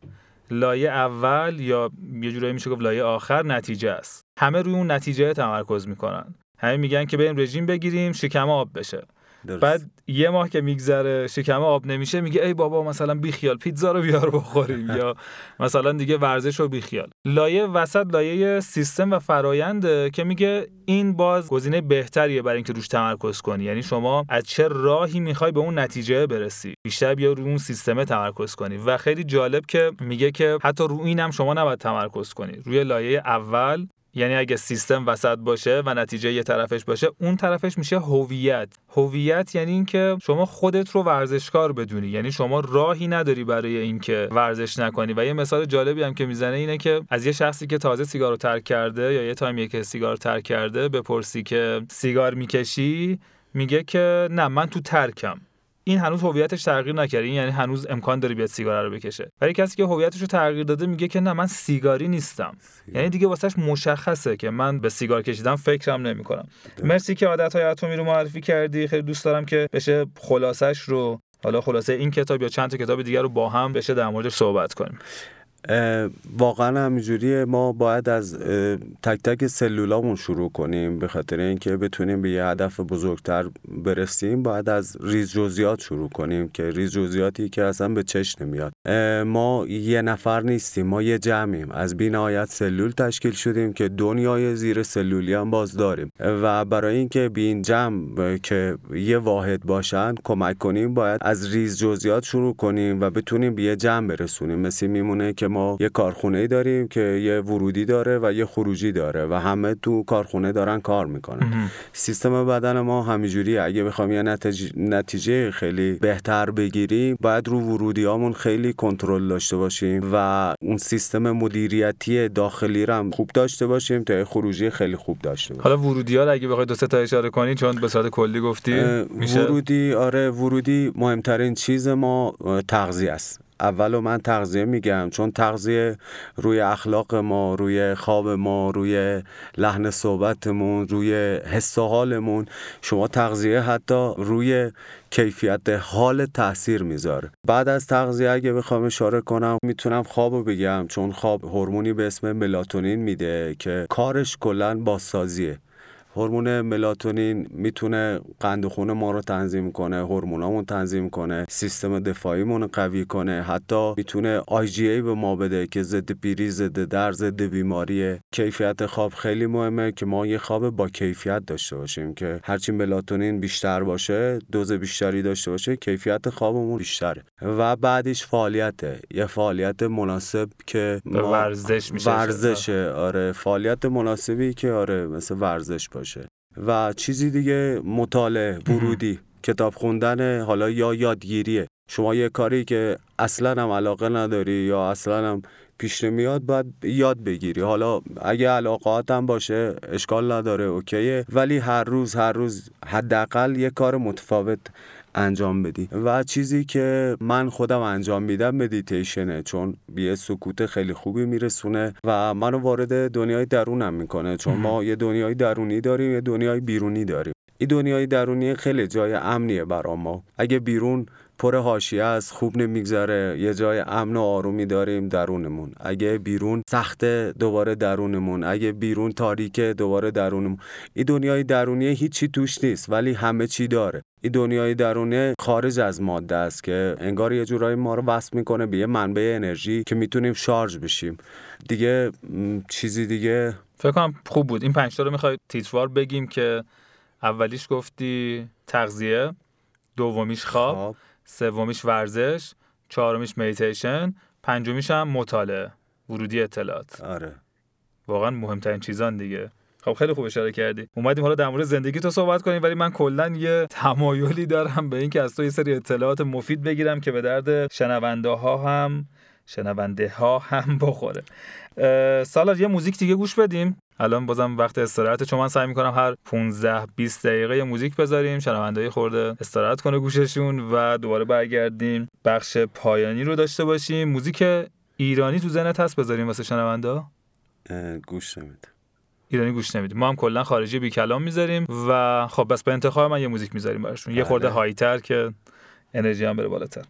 لایه اول یا یه جورایی میشه گفت لایه آخر نتیجه است. همه روی اون نتیجه تمرکز میکنن، همه میگن که بریم رژیم بگیریم شکم آب بشه درست. بعد یه ماه که میگذره شکم آب نمیشه، میگه ای بابا مثلا بیخیال پیتزا رو بیار بخوریم یا مثلا دیگه ورزش رو بیخیال. لایه وسط لایه سیستم و فرآیند که میگه این باز گزینه بهتریه برای اینکه روش تمرکز کنی، یعنی شما از چه راهی میخوای به اون نتیجه برسی، بیشتر بیا روی اون سیستم تمرکز کنی. و خیلی جالب که میگه که حتی روی اینم شما نباید تمرکز کنی، روی لایه اول یعنی اگه سیستم وسط باشه و نتیجه یه طرفش باشه، اون طرفش میشه هویت. هویت یعنی اینکه شما خودت رو ورزشکار بدونی، یعنی شما راهی نداری برای اینکه ورزش نکنی. و یه مثال جالبی هم که میزنه اینه که از یه شخصی که تازه سیگارو ترک کرده یا یه تایمی که سیگار ترک کرده بپرسی که سیگار میکشی، میگه که نه من تو ترکم. این هنوز هویتش تغییر نکرده، یعنی هنوز امکان داره بیاد سیگار رو بکشه. ولی کسی که هویتش رو تغییر داده میگه که نه من سیگاری نیستم. یعنی دیگه واسش مشخصه که من به سیگار کشیدن فکرم نمی‌کنم. مرسی که عادت‌های اتمی رو معرفی کردی. خیلی دوست دارم که بشه خلاصش رو، حالا خلاصه این کتاب یا چند تا کتاب دیگر رو با هم بشه در موردش صحبت کنیم. واقعا همینجوریه، ما باید از تک تک سلولامون شروع کنیم. به خاطر اینکه بتونیم به یه هدف بزرگتر برسیم باید از ریز جزئیات شروع کنیم، که ریز جزئیاتی که اصلا به چشم نمیاد. ما یه نفر نیستیم، ما یه جمعیم. از بی‌نهایت سلول تشکیل شدیم که دنیای زیر سلولی هم باز داریم، و برای اینکه به این جمع که یه واحد باشن کمک کنیم باید از ریز جزئیات شروع کنیم و بتونیم به یه جمع برسونیم. مثل میمونه که ما یه کارخونه‌ای داریم که یه ورودی داره و یه خروجی داره و همه تو کارخونه دارن کار میکنن. سیستم بدن ما همینجوریه. اگه بخوایم یه نتیجه خیلی بهتر بگیریم باید رو ورودیامون خیلی کنترل داشته باشیم و اون سیستم مدیریتی داخلی رو هم خوب داشته باشیم تا خروجی خیلی خوب داشته باشیم. حالا ورودی‌ها رو اگه بخوای دو سه تا اشاره کنی، چون به صورت کلی گفتی میشه ورودی. آره، ورودی مهمترین چیز ما تغذیه است. اولو من تغذیه میگم، چون تغذیه روی اخلاق ما، روی خواب ما، روی لحن صحبتمون، روی حس و حالمون، شما تغذیه حتی روی کیفیت حال تاثیر میذاره. بعد از تغذیه اگه بخوام اشاره کنم میتونم خوابو بگم، چون خواب هورمونی به اسم ملاتونین میده که کارش کلاً بازسازیه. هورمون ملاتونین میتونه قند خون ما رو تنظیم کنه، هورمونامون تنظیم کنه، سیستم دفاعیمون رو قوی کنه، حتی میتونه IGA به ما بده که ضد پیری، ضد درد، ضد بیماریه. کیفیت خواب خیلی مهمه که ما یه خواب با کیفیت داشته باشیم، که هرچی ملاتونین بیشتر باشه، دوز بیشتری داشته باشه، کیفیت خوابمون بیشتره. و بعدش فعالیته، یه فعالیت مناسب که ورزش میشه. ورزشه، آره، فعالیت مناسبی که آره مثل ورزش باشه. و چیزی دیگه مطالعه، ورودی، کتاب خوندن، حالا یا یادگیریه. شما یه کاری که اصلا هم علاقه نداری یا اصلا هم پیش نمیاد باید یاد بگیری. حالا اگه علاقات هم باشه اشکال نداره، اوکیه، ولی هر روز حداقل یه کار متفاوت انجام بدی. و چیزی که من خودم انجام میدم مدیتیشنه، چون یه سکوت خیلی خوبی میرسونه و منو وارد دنیای درونم میکنه، چون ما یه دنیای درونی داریم، یه دنیای بیرونی داریم. این دنیای درونی خیلی جای امنیه برا ما. اگه بیرون پر حاشیه است، خوب نمیگذره، یه جای امن و آرومی داریم درونمون. اگه بیرون سخته، دوباره درونمون. اگه بیرون تاریکه، دوباره درونمون. این دنیای درونی هیچی توش نیست ولی همه چی داره. این دنیای درونی خارج از ماده است که انگار یه جورایی ما رو وصل میکنه به یه منبع انرژی که میتونیم شارژ بشیم. دیگه چیزی دیگه فکر کنم خوب بود. این 5 تا رو میخوای تیتروار بگیم که اولیش گفتی تغذیه، دومیش خواب، سومیش ورزش، چهارمیش مدیتیشن، پنجمیش هم مطالعه، ورودی اطلاعات. آره، واقعا مهمترین چیزان دیگه. خب خیلی خوب اشاره کردی. اومدیم حالا در مورد زندگی تو صحبت کنیم، ولی من کلا یه تمایلی دارم به این که از تو یه سری اطلاعات مفید بگیرم که به درد شنونده ها هم بخوره. سالار، یه موزیک دیگه گوش بدیم. الان بازم وقت استراحته، چون من سعی میکنم هر 15-20 دقیقه یه موزیک بذاریم، شنونده‌های خورده استراحت کنه گوششون و دوباره برگردیم بخش پایانی رو داشته باشیم. موزیک ایرانی تو ذهنت هست بذاریم واسه شنوندا؟ گوش نمیده. ایرانی گوش نمیدیم، ما هم کلا خارجی بی کلام میذاریم. و خب بس به انتخاب من یه موزیک میذاریم براشون، یه خورده هایتر که انرژی هم بره بالاتر.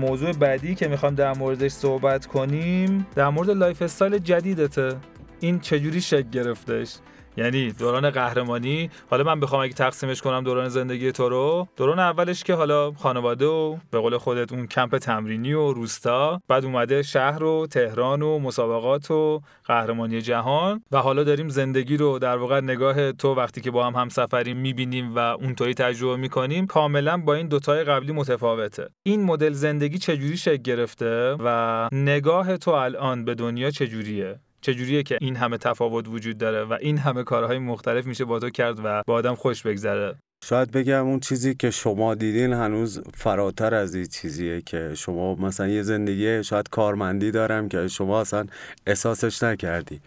موضوع بعدی که میخوام در موردش صحبت کنیم در مورد لایف استایل جدیدته. این چجوری شکل گرفتش؟ یعنی دوران قهرمانی، حالا من بخوام اگه تقسیمش کنم دوران زندگی تو رو، دوران اولش که حالا خانواده و به قول خودت اون کمپ تمرینی و روستا، بعد اومده شهر و تهران و مسابقات و قهرمانی جهان، و حالا داریم زندگی رو در واقع نگاه تو وقتی که با هم همسفری میبینیم و اونطوری تجربه میکنیم، کاملا با این دوتای قبلی متفاوته. این مدل زندگی چجوری شکل گرفته و نگاه تو الان به دنیا چجوریه؟ چجوریه که این همه تفاوت وجود داره و این همه کارهای مختلف میشه با تو کرد و با آدم خوش بگذره؟ شاید بگم اون چیزی که شما دیدین هنوز فراتر از این چیزیه که شما مثلا یه زندگی شاید کارمندی دارم که شما اصلا احساسش نکردی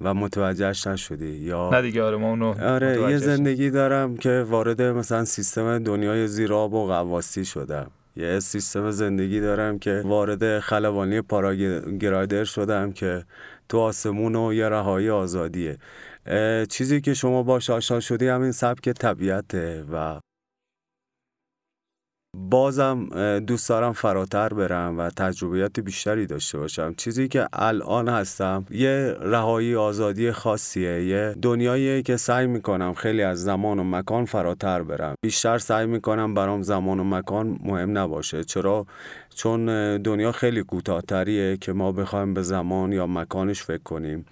و متوجهش نشدی یا نه دیگه. آره ما اونو آره یه زندگی دارم که وارد مثلا سیستم دنیای زیراب و غواصی شدم، یه سیستم زندگی دارم که وارد خلبانی پاراگلایدر شدم که تو آسمون و یه رهایی آزادیه. چیزی که شما باش آشنا شدی همین سبک طبیعته و بازم دوست دارم فراتر برم و تجربیات بیشتری داشته باشم. چیزی که الان هستم یه رهایی آزادی خاصیه، یه دنیاییه که سعی میکنم خیلی از زمان و مکان فراتر برم. بیشتر سعی میکنم برام زمان و مکان مهم نباشه. چرا؟ چون دنیا خیلی کوتاه‌تریه که ما بخوایم به زمان یا مکانش فکر کنیم.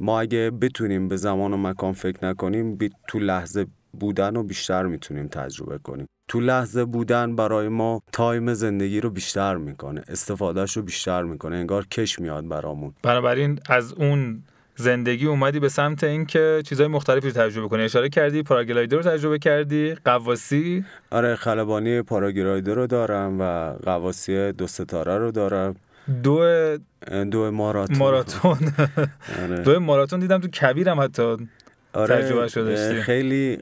ما اگه بتونیم به زمان و مکان فکر نکنیم، تو لحظه بودن رو بیشتر میتونیم تجربه کنیم. تو لحظه بودن برای ما تایم زندگی رو بیشتر میکنه، استفادهش رو بیشتر میکنه، انگار کش میاد برامون. بنابراین از اون زندگی اومدی به سمت این که چیزای مختلفی رو تجربه کنی. اشاره کردی پاراگلایدر رو تجربه کردی، غواصی. آره خلبانی پاراگلایدر رو دارم و غواصی 2 ستاره رو دارم. دو ماراتون آره. 2 ماراتون دیدم تو کویرم حتی. آره خیلی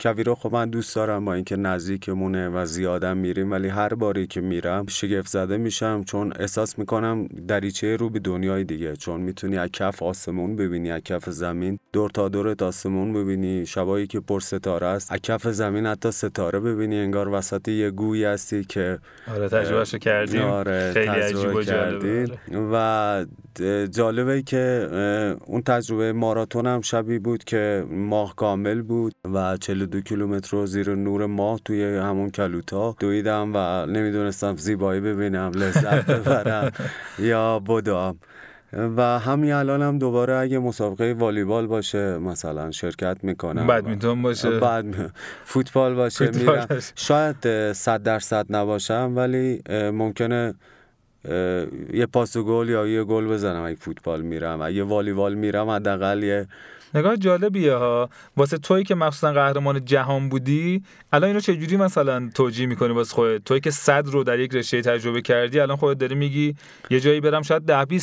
کویرو خب من دوست دارم، با اینکه نزدیکمونه و زیادم میریم، ولی هر باری که میرم شگفت زده میشم چون احساس میکنم دریچه رو به دنیای دیگه. چون میتونی از کف آسمون ببینی، از کف زمین دور تا دورت آسمون ببینی، شبایی که پر ستاره است از کف زمین حتی ستاره ببینی، انگار وسط یه گویی هستی که آره تجربهشو کردیم. آره خیلی عجیب و جالب و جالبه که اون تجربه ماراتون هم شبیه بود که ماه کامل بود و 42 کیلومتر رو زیر نور ماه توی همون کلوتا دویدم و نمیدونستم زیبایی ببینم، لذت ببرم یا بدوم. و همین الان هم دوباره اگه مسابقه والیبال باشه مثلا شرکت میکنم، بدمینتون باشه، فوتبال باشه میرم. شاید 100% نباشم ولی ممکنه یه پاس گل یا یه گل بزنم. اگه فوتبال میرم، اگه والیبال میرم، حداقل یه نگاه جالبیه ها. واسه تویی که مخصوصا قهرمان جهان بودی، الان اینو چجوری مثلا توجیه میکنی واسه خودت؟ تویی که 100 رو در یک رشته تجربه کردی، الان خودت داری میگی یه جایی برم شاید 10-20%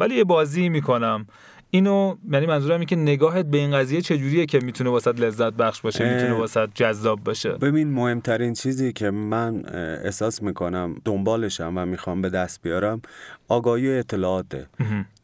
ولی یه بازی میکنم. اینو یعنی منظورم اینه که نگاهت به این قضیه چجوریه که میتونه واسط لذت بخش باشه، میتونه واسط جذاب باشه؟ ببین مهمترین چیزی که من احساس میکنم دنبالشم و میخوام به دست بیارم آگاهی و اطلاعاته.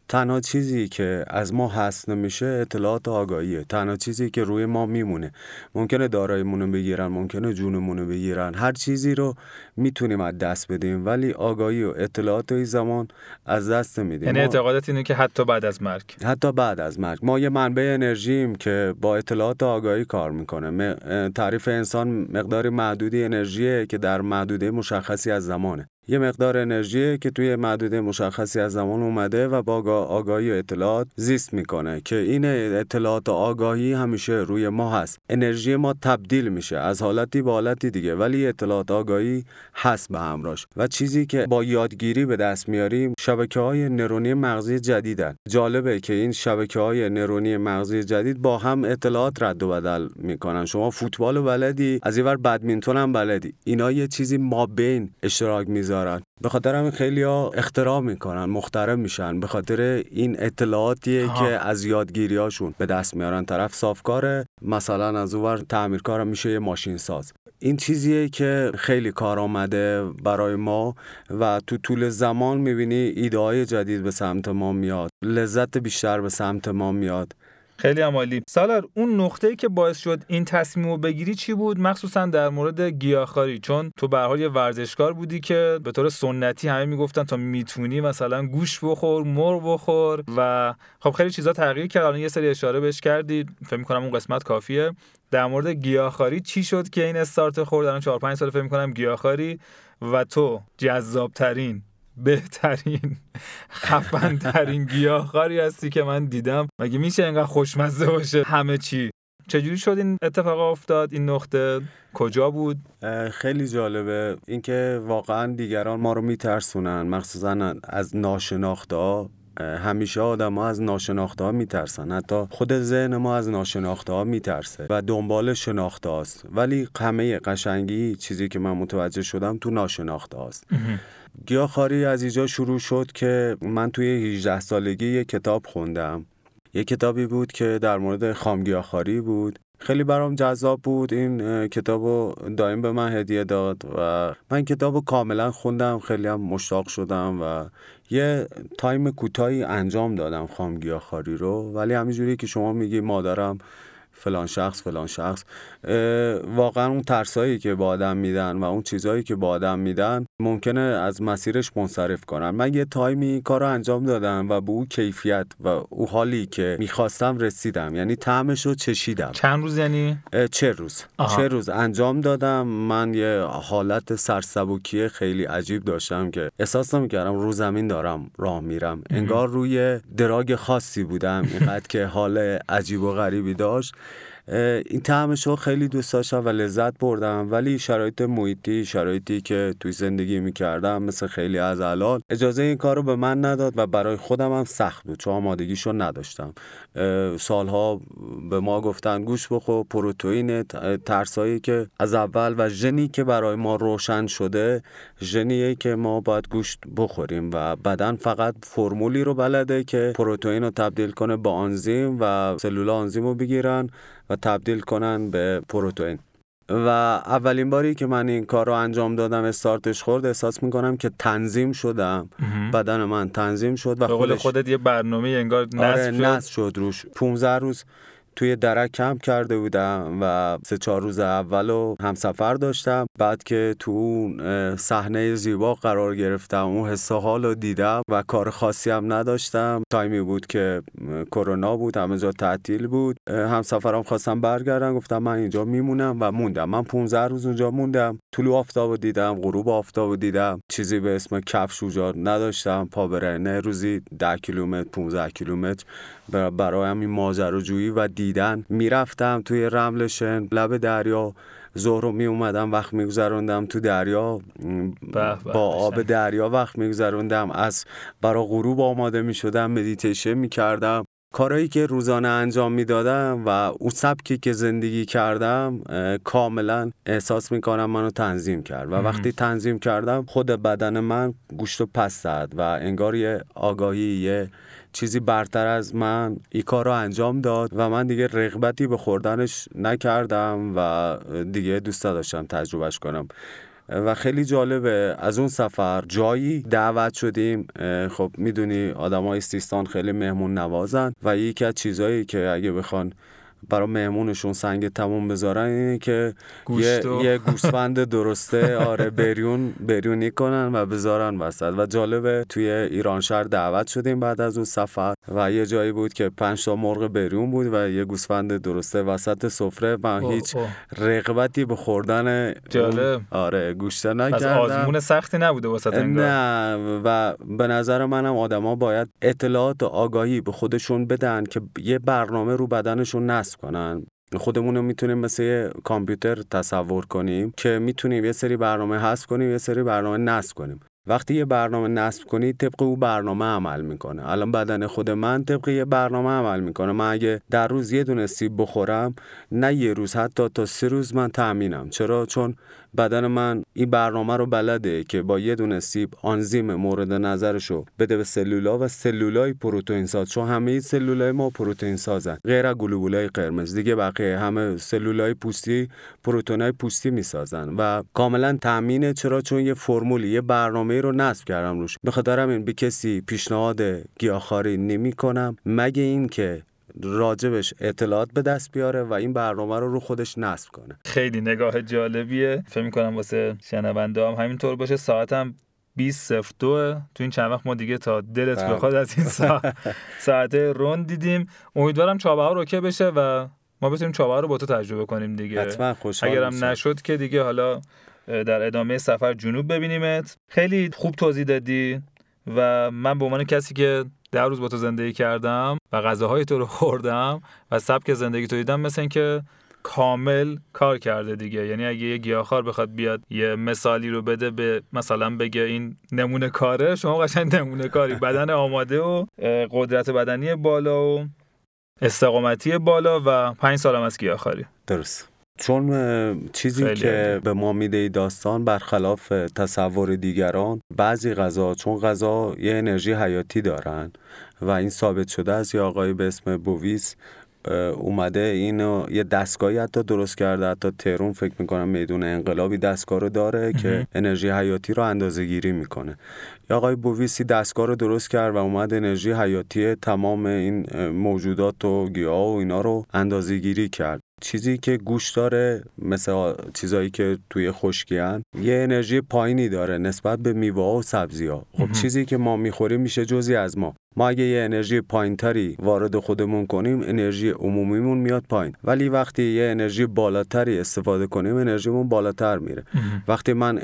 تنها چیزی که از ما هست نمیشه اطلاعات و آگاهیه. تنها چیزی که روی ما میمونه. ممکنه داراییمونو بگیرن، ممکنه جونمونو بگیرن، هر چیزی رو میتونیم از دست بدیم ولی آگاهی و اطلاعات این زمان از دست نمیدیم. یعنی اعتقادت اینه که حتی بعد از مرگ، حتی بعد از مرگ ما یه منبع انرژییم که با اطلاعات و آگاهی کار میکنه. تعریف انسان مقداری محدودی انرژیه که در محدوده مشخصی از زمانه. یه مقدار انرژی که توی محدوده مشخصی از زمان اومده و با آگاهی و اطلاعات زیست میکنه که این اطلاعات و آگاهی همیشه روی ما هست. انرژی ما تبدیل میشه از حالتی به حالتی دیگه ولی اطلاعات آگاهی هست به همراهش. و چیزی که با یادگیری به دست میاریم شبکه‌های نورونی مغزی جدیدن. جالبه که این شبکه‌های نورونی مغزی جدید با هم اطلاعات رد و بدل میکنن. شما فوتبال و بلدی، از اینور بدمینتون هم بلدی، اینا یه چیزی مابین اشتراک میذارن. به خاطر همین خیلی‌ها اختراع میکنن، مخترع میشن، به خاطر این اطلاعاتیه که از یادگیریاشون به دست میارن. طرف صافکاره مثلا، از اونور تعمیرکار میشه یه ماشین ساز. این چیزیه که خیلی کار آمده برای ما و تو طول زمان میبینی ایده‌های جدید به سمت ما میاد، لذت بیشتر به سمت ما میاد. خیلی عالی. سالار، اون نقطه‌ای که باعث شد این تصمیمو بگیری چی بود؟ مخصوصا در مورد گیاهخواری، چون تو به هر حال یه ورزشکار بودی که به طور سنتی همه میگفتن تا میتونی مثلا گوشت بخور، مرغ بخور و خب خیلی چیزا تغییر کرد. الان یه سری اشاره بهش کردی، فکر می‌کنم اون قسمت کافیه. در مورد گیاهخواری چی شد که این استارت خورد؟ الان 4 5 سال فکر می‌کنم گیاهخواری و تو جذاب‌ترین، بهترین، خفن‌ترین گیاهخواری هستی که من دیدم. مگه میشه اینقدر خوشمزه باشه همه چی؟ چجوری شد این اتفاق افتاد؟ این نقطه کجا بود؟ خیلی جالبه اینکه واقعا دیگران ما رو میترسونن، مخصوصا از ناشناخته‌ها. همیشه آدم‌ها از ناشناخته‌ها میترسن، حتی خود ذهن ما از ناشناخته‌ها میترسه و دنبال شناخته‌هاست، ولی همه قشنگی چیزی که من متوجه شدم تو ناشناخته‌هاست. گیاهخواری از اینجا شروع شد که من توی 18 سالگی یک کتاب خوندم. یک کتابی بود که در مورد خامگیاهخواری بود، خیلی برام جذاب بود. این کتابو دایم به من هدیه داد و من کتابو کاملا خوندم، خیلی هم مشتاق شدم و یه تایم کوتاهی انجام دادم خامگیاهخواری رو. ولی همینجوری که شما میگی مادرم فلان شخص، واقعا اون ترسایی که با آدم میدن و اون چیزایی که با آدم میدن ممکنه از مسیرش منصرف کنن. من یه تایمی کار رو انجام دادم و به اون کیفیت و اون حالی که میخواستم رسیدم، یعنی طعمش رو چشیدم. چند روز یعنی؟ 4 روز. 4 روز انجام دادم. من یه حالت سرسبکی خیلی عجیب داشتم که احساس نمی‌کردم رو زمین دارم راه میرم، انگار روی دراگ خاصی بودم، اینقدر که حال عجیب و غریبی داشت. این طعمشو خیلی دوست داشتم و لذت بردم، ولی شرایط محیطی، شرایطی که توی زندگی میکردم مثل خیلی از الان، اجازه این کارو به من نداد و برای خودم هم سخت بود چون آمادگیشو نداشتم. سالها به ما گفتن گوش بخور، پروتئین، ترسایی که از اول و ژنی که برای ما روشن شده، ژنیه که ما باید گوشت بخوریم و بدن فقط فرمولی رو بلده که پروتئین رو تبدیل کنه با آنزیم و سلول آنزیم رو بگیرن و تبدیل کنن به پروتئین. و اولین باری که من این کار رو انجام دادم، استارتش خورد، احساس میکنم که تنظیم شدم، بدن من تنظیم شد و به قول خودت یه برنامه انگار نصب شد روش. 15 روز توی درک کمپ کرده بودم و 3-4 روز اولو همسفر داشتم. بعد که تو اون صحنه زیبا قرار گرفتم، اون حس و حالو دیدم و کار خاصی هم نداشتم. تایمی بود که کرونا بود، همه جا تعطیل بود. همسفرام خواستم برگردن، گفتم من اینجا میمونم و موندم. من 15 روز اونجا موندم. طلوع آفتابو دیدم، غروب آفتابو دیدم. چیزی به اسم کفش اونجا نداشتم، پا برهنه. روزی 10 کیلومتر 15 کیلومتر برایم این ماجراجویی و دیدن میرفتم توی رملشن، لب دریا. ظهر می اومدم وقت میگذروندم تو دریا، با آب دریا وقت میگذروندم. از برای غروب آماده میشدم، مدیتیشن میکردم. کارهایی که روزانه انجام میدادم و اون سبکی که زندگی کردم کاملا احساس میکنم منو تنظیم کرد و وقتی تنظیم کردم خود بدن من گوشتو پس داد و انگار یه آگاهی، یه چیزی برتر از من این کار رو انجام داد و من دیگه رغبتی به خوردنش نکردم و دیگه دوست داشتم تجربهش کنم. و خیلی جالبه از اون سفر جایی دعوت شدیم. خب میدونی آدمای سیستان خیلی مهمون نوازن و یکی از چیزایی که اگه بخوان برای مهمونشون سنگ تموم بذارن اینه که یه گوسفند درسته بریونی کنن و بذارن وسط. و جالبه توی ایران شهر دعوت شدیم بعد از اون سفر و یه جایی بود که 5 تا مرغ بریون بود و یه گوسفند درسته وسط سفره. من هیچ رغبتی به خوردن گوشت نکردم. از آزمون سختی نبوده وسط انگار؟ نه، و به نظر منم آدما باید اطلاعات و آگاهی به خودشون بدن که یه برنامه رو بدنشون نصب کنن. خودمون رو میتونیم مثل یه کامپیوتر تصور کنیم که میتونیم یه سری برنامه حذف کنیم، یه سری برنامه نصب کنیم. وقتی یه برنامه نصب کنی طبق اون برنامه عمل میکنه. الان بدن خود من طبق یه برنامه عمل میکنه. من اگه در روز یه دونه سیب بخورم، نه یه روز، حتی تا 3 روز من تأمینم. چرا؟ چون بدن من این برنامه رو بلده که با یه دونه سیب آنزیم مورد نظرشو بده به سلولا و سلولای پروتئین ساز، چون همه سلولای ما پروتئین سازن غیر از گلوبولای قرمز دیگه. بقیه همه سلولای پوستی پروتئینای پوستی میسازن و کاملا تأمینه. چرا؟ چون یه فرمولی، یه برنامه رو نصب کردم روش. به خاطر همین به کسی پیشنهاد گیاهخواری نمی‌کنم مگه اینکه راجبش اطلاعات به دست بیاره و این برنامه رو خودش نصب کنه. خیلی نگاه جالبیه، فکر می‌کنم واسه شنونده‌ام همینطور باشه. ساعتم 20:02 تو این چند وقت ما دیگه تا دلت بخواد از این ساعت رون دیدیم. امیدوارم چابه‌ها روکه بشه و ما بتونیم چابه‌ها رو با تو تجربه کنیم دیگه. حتما خوشحال می‌شم. اگرم نشد که دیگه حالا در ادامه سفر جنوب ببینیمت. خیلی خوب توضیح دادی و من به عنوان کسی که 10 روز با تو زندگی کردم و غذاهای تو رو خوردم و سبک زندگی تو دیدم، مثل این که کامل کار کرده دیگه. یعنی اگه یه گیاهخوار بخواد بیاد یه مثالی رو بده، به مثلا بگه این نمونه کاره، شما قشنگ نمونه کاری، بدن آماده و قدرت بدنی بالا و استقامتی بالا و 5 سالم از گیاهخواری. درست. چون چیزی که به ما میده داستان برخلاف تصور دیگران، بعضی غذا، چون غذا یه انرژی حیاتی دارن و این ثابت شده از یه آقایی به اسم بوویس اومده اینو یه دستگاهی حتی درست کرده، حتی تهران فکر میکنم میدون انقلابی دستگاه رو داره که انرژی حیاتی رو اندازه گیری میکنه. یه آقای بوویسی دستگاه رو درست کرد و اومد انرژی حیاتی تمام این موجودات و گیاه و اینا رو اندازه گیری کرد. چیزی که گوشت داره، مثلا چیزایی که توی خشکیان، یه انرژی پایینی داره نسبت به میوه‌ها و سبزی‌ها. خب چیزی که ما می‌خوریم میشه جزئی از ما. ما اگه یه انرژی پایین‌تری وارد خودمون کنیم، انرژی عمومیمون میاد پایین. ولی وقتی یه انرژی بالاتری استفاده کنیم، انرژیمون بالاتر میره. وقتی من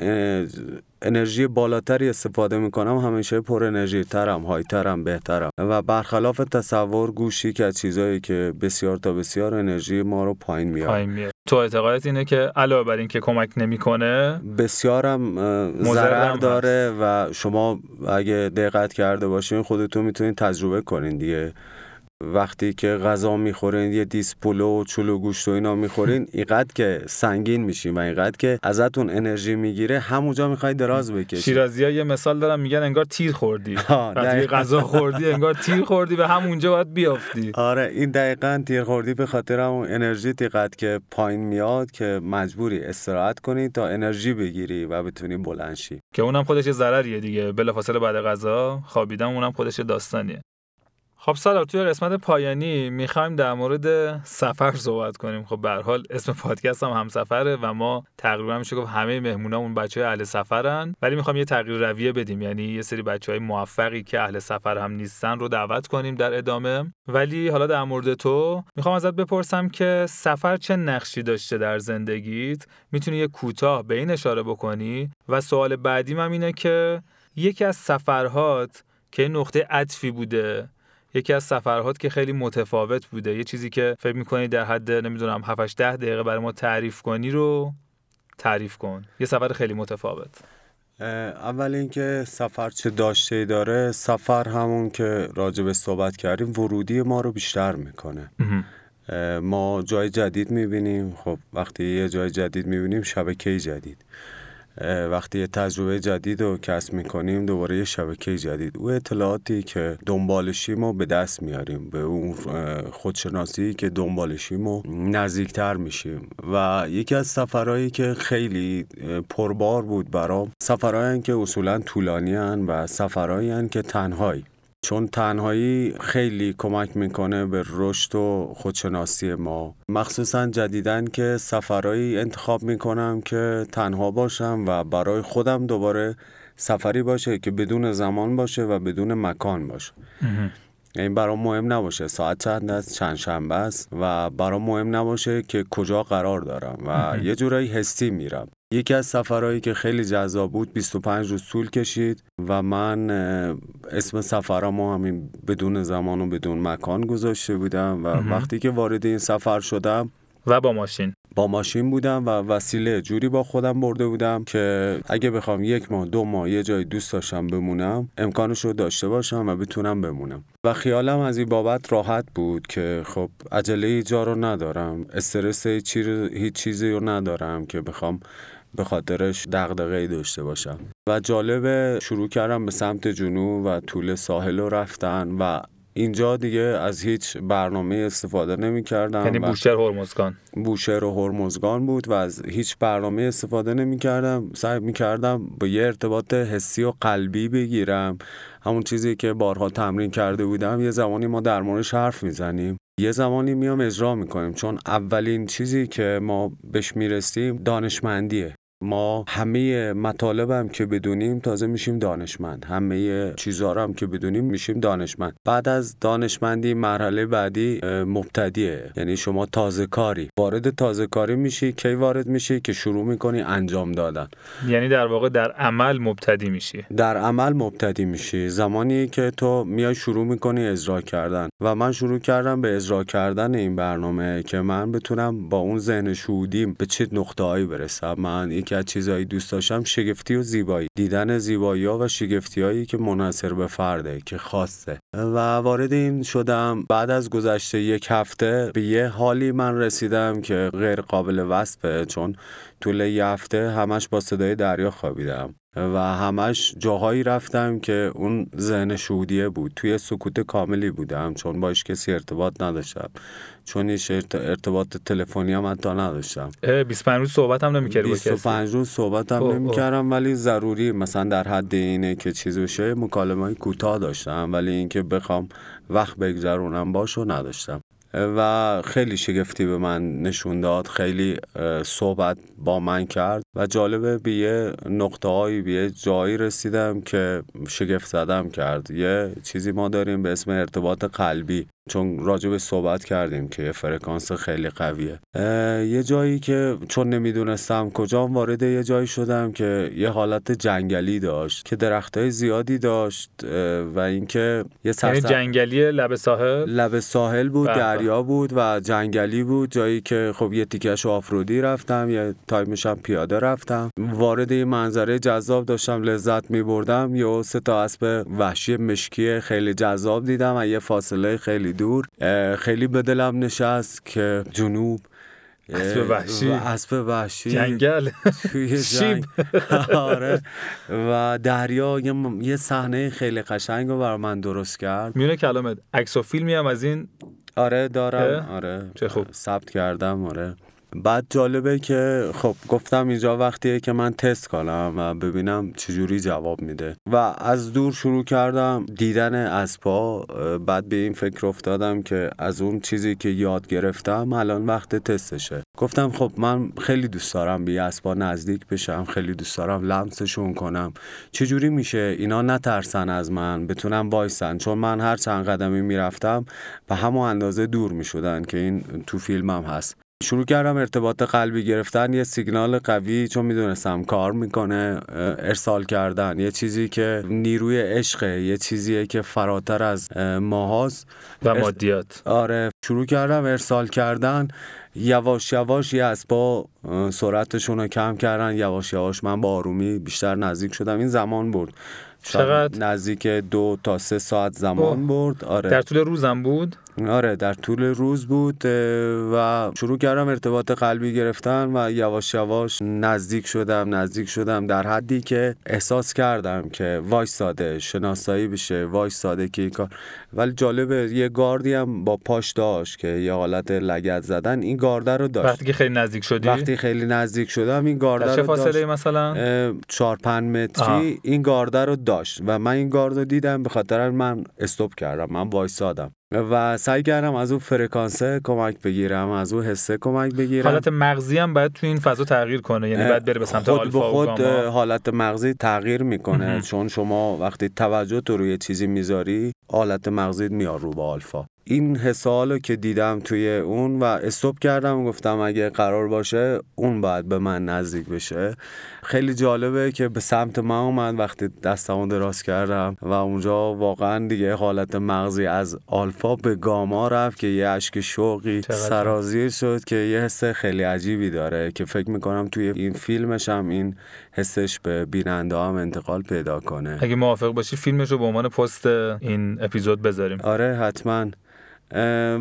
انرژی بالاتری استفاده میکنم، همیشه پر انرژی ترم، های ترم، بهترم. و برخلاف تصور، گوشی که از چیزایی که بسیار تا بسیار انرژی ما رو پایین میاره. تو اعتقادت اینه که علاوه بر این که کمک نمیکنه، بسیارم ضرر داره و شما اگه دقت کرده باشین خودتون میتونین تجربه کنین دیگه. وقتی که غذا میخورین، یه دیس پلو و چلو گوشت و اینا میخورین، اینقدر که سنگین میشین و اینقدر که ازتون انرژی میگیره، همونجا میخواید دراز بکشین. شیرازی‌ها یه مثال دارن، میگن انگار تیر خوردی. وقتی غذا خوردی انگار تیر خوردی و همونجا باید بیافتی. آره، این دقیقاً تیر خوردی به خاطر همون انرژی تیقت که پایین میاد که مجبوری استراحت کنی تا انرژی بگیری و بتونی بلند شی، که اونم خودش ضرریه دیگه. بلافاصله بعد غذا خوابیدن اونم خودش داستانیه. خب سالار، توی قسمت پایانی میخوایم در مورد سفر صحبت کنیم. خب به هر حال اسم پادکست هم همسفره و ما تقریبا میشه گفت همه مهمونامون بچهای اهل سفرن، ولی میخوایم یه تغییر رویه بدیم. یعنی یه سری بچهای موفقی که اهل سفر هم نیستن رو دعوت کنیم در ادامه. ولی حالا در مورد تو میخوام ازت بپرسم که سفر چه نقشی داشته در زندگیت؟ میتونی یه کوتاه به این اشاره بکنی؟ و سوال بعدیم هم اینه که یکی از سفرهات که نقطه عطفی بوده، یکی از سفرهات که خیلی متفاوت بوده، یه چیزی که فکر می‌کنی در حد نمیدونم 7-10 دقیقه برای ما تعریف کنی رو تعریف کن. یه سفر خیلی متفاوت. اول اینکه سفر چه داشته‌ای داره. سفر همون که راجب صحبت کردیم، ورودی ما رو بیشتر میکنه. ما جای جدید میبینیم. خب وقتی یه جای جدید میبینیم، شبکه جدید. وقتی یه تجربه جدید رو کسب میکنیم، دوباره یه شبکه جدید و اطلاعاتی که دنبالشیم رو به دست میاریم، به اون خودشناسی که دنبالشیم رو نزدیکتر میشیم. و یکی از سفرهایی که خیلی پربار بود برام، سفرهایی که اصولا طولانی هن و سفرهایی هن که تنهایی، چون تنهایی خیلی کمک میکنه به رشد و خودشناسی ما. مخصوصا جدیدن که سفرهایی انتخاب میکنم که تنها باشم و برای خودم دوباره سفری باشه که بدون زمان باشه و بدون مکان باشه. این برام مهم نباشه ساعت چند است، چند شنبه است، و برام مهم نباشه که کجا قرار دارم و یه جورایی حسی میرم. یکی از سفرهایی که خیلی جذاب بود، 25 روز طول کشید و من اسم سفرامو همین بدون زمان و بدون مکان گذاشته بودم. و وقتی که وارد این سفر شدم و با ماشین بودم و وسیله جوری با خودم برده بودم که اگه بخوام 1-2 ماه یه جای دوست داشتم بمونم، امکانش رو داشته باشم و بتونم بمونم. و خیالم از این بابت راحت بود که خب عجله جا رو ندارم، استرس هیچ چیزی رو ندارم که بخوام به خاطرش دغدغه‌ای داشته باشم. و جالب، شروع کردم به سمت جنوب و طول ساحل رو رفتن و اینجا دیگه از هیچ برنامه استفاده نمی کردم. یعنی بوشهر و هرمزگان بود و از هیچ برنامه استفاده نمی کردم. سعی می کردم با یه ارتباط حسی و قلبی بگیرم، همون چیزی که بارها تمرین کرده بودم. یه زمانی ما در موردش حرف می زنیم یه زمانی میام اجرا میکنیم، چون اولین چیزی که ما بهش میرسیم دانشمندیه. ما همه مطالب هم که بدونیم تازه میشیم دانشمند، همه چیزها رو هم که بدونیم میشیم دانشمند. بعد از دانشمندی مرحله بعدی مبتدیه، یعنی شما تازه کاری، وارد تازه کاری میشی. کی وارد میشی؟ که شروع میکنی انجام دادن، یعنی در واقع در عمل مبتدی میشی. در عمل مبتدی میشی زمانی که تو میای شروع میکنی اجرا کردن. و من شروع کردم به اجرا کردن این برنامه که من بتونم با اون ذهن شهودیم به چه نقطه‌ای برسم. من که از چیزایی دوست داشتم شگفتی و زیبایی، دیدن زیبایی‌ها و شگفتی‌هایی که منحصر به فرده، که خاصه. و وارد این شدم. بعد از گذشته یک هفته به یه حالی من رسیدم که غیر قابل وصفه، چون طول یه هفته همش با صدای دریا خوابیدم و همش جاهایی رفتم که اون ذهن شهودیه بود. توی سکوت کاملی بودم، چون باش کسی ارتباط نداشتم، چون هیچ ارتباط تلفنی هم حتی نداشتم. 25 روز صحبت هم نمی‌کردی؟ 25 روز صحبت هم نمی‌کردم، ولی ضروری مثلا در حد اینه که چیز بشه مکالمه‌های کوتاه داشتم، ولی اینکه بخوام وقت بگذرونم باشو نداشتم. و خیلی شگفتی به من نشون داد، خیلی صحبت با من کرد و جالبه به یه نقطه‌ای، به یه جایی رسیدم که شگفت زدم کرد. یه چیزی ما داریم به اسم ارتباط قلبی، چون راجبش صحبت کردیم که یه فرکانس خیلی قویه. یه جایی که چون نمیدونستم کجا، وارد یه جایی شدم که یه حالت جنگلی داشت، که درختای زیادی داشت و اینکه یه جنگلی لب ساحل بود، دریا بود و جنگلی بود. جایی که خب یه تیکه‌شو آفرودی رفتم، یه تایمش هم پیاده رفتم. وارد این منظره جذاب داشتم لذت می‌بردم، یه سه تا اسب وحشی مشکی خیلی جذاب دیدم و یه فاصله خیلی دور. خیلی به دلم نشست که جنوب، اسب وحشی، جنگل توی جنگ آره. و دریا یه صحنه خیلی قشنگ رو برای من درست کرد. میونه کلامت عکس و فیلمی هم از این؟ آره دارم، آره چه خوب ثبت کردم. آره بعد جالبه که خب گفتم اینجا وقتیه که من تست کنم و ببینم چجوری جواب میده. و از دور شروع کردم دیدن اسبا. بعد به این فکر افتادم که از اون چیزی که یاد گرفتم الان وقت تستشه. گفتم خب من خیلی دوست دارم به اسبا نزدیک بشم، خیلی دوست دارم لمسشون کنم، چجوری میشه اینا نترسن از من، بتونم وایسن. چون من هر چند قدمی میرفتم به همون اندازه دور میشدن، که این تو فیلمم هست. شروع کردم ارتباط قلبی گرفتن، یه سیگنال قوی، چون میدونستم کار میکنه، ارسال کردن. یه چیزی که نیروی عشقه، یه چیزیه که فراتر از ماهاست و مادیات. آره شروع کردم ارسال کردن. یواش یواش یه اسبا سرعتشون رو کم کردن، یواش یواش من با آرومی بیشتر نزدیک شدم. این زمان برد، شاید نزدیک 2 تا 3 ساعت زمان برد. آره در طول روزم بود. آره در طول روز بود. و شروع کردم ارتباط قلبی گرفتن و یواش یواش نزدیک شدم در حدی که احساس کردم که وایساده شناسایی بشه، وایساده که کار. ولی جالبه یه گاردی هم با پاش داشت که یه حالت لگد زدن، این گارد رو داشت. وقتی خیلی نزدیک شدم این گارد رو داشت. چه فاصله مثلا 4-5 متری این گارد رو داشت و من این گارد رو دیدم، به خاطر من استوب کردم، من وایسادم و سعی کردم از اون فرکانسه کمک بگیرم، از اون حسه کمک بگیرم. حالت مغزی هم باید تو این فضا تغییر کنه، یعنی باید بره به سمت آلفا و گاما. خود حالت مغزی تغییر میکنه، چون شما وقتی توجه تو روی چیزی میذاری حالت مغزیت میاد رو به آلفا. این حسالو که دیدم توی اون و استوب کردم، گفتم اگه قرار باشه اون باید به من نزدیک بشه. خیلی جالبه که به سمت من اومد وقتی دستمو دراز کردم و اونجا واقعا دیگه حالت مغزی از آلفا به گاما رفت، که یه اشک شوقی سرازیر شد، که یه حس خیلی عجیبی داره که فکر میکنم توی این فیلمش هم این حسش به بیننده هم انتقال پیدا کنه. اگه موافق باشی فیلمش رو به عنوان پست این اپیزود بذاریم. آره حتماً.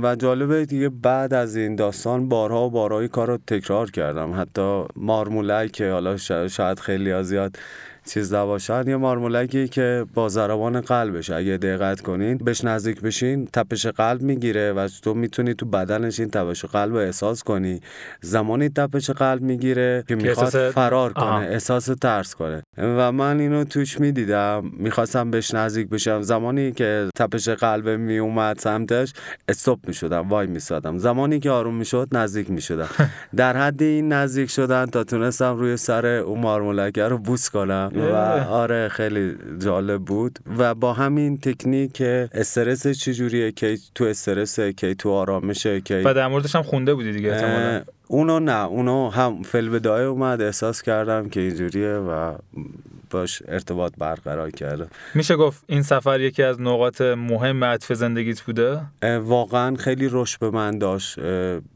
و جالبه دیگه بعد از این داستان بارها و بارها کار رو تکرار کردم. حتی مارمولک که حالا شاید خیلی زیاد 13 باشن یه مارمولکی که با ضربان قلبش اگه دقت کنین بهش نزدیک بشین تپش قلب میگیره و تو میتونی تو بدنش این تپش قلب احساس کنی. زمانی تپش قلب میگیره که میخواد فرار کنه، احساس ترس کنه و من اینو توش میدیدم، میخواستم بهش نزدیک بشم. زمانی که تپش قلب میومد سمتش استاپ میشدم، وای میسادم. زمانی که آروم میشد نزدیک میشدم. در حد این نزدیک شدن تا تونستم روی سر اون مارمولک رو بوس کنم و آره خیلی جالب بود. و با همین تکنیک استرس چجوریه، کی تو استرسه، کی تو آرامشه، کی و در موردش هم خونده بودی دیگه احتمالاً. اونو نه، اونو هم فلبدای اومد احساس کردم که اینجوریه و باش ارتباط برقرار کردم. میشه گفت این سفر یکی از نقاط مهم عطف زندگیت بوده؟ واقعا خیلی رشد به من داشت.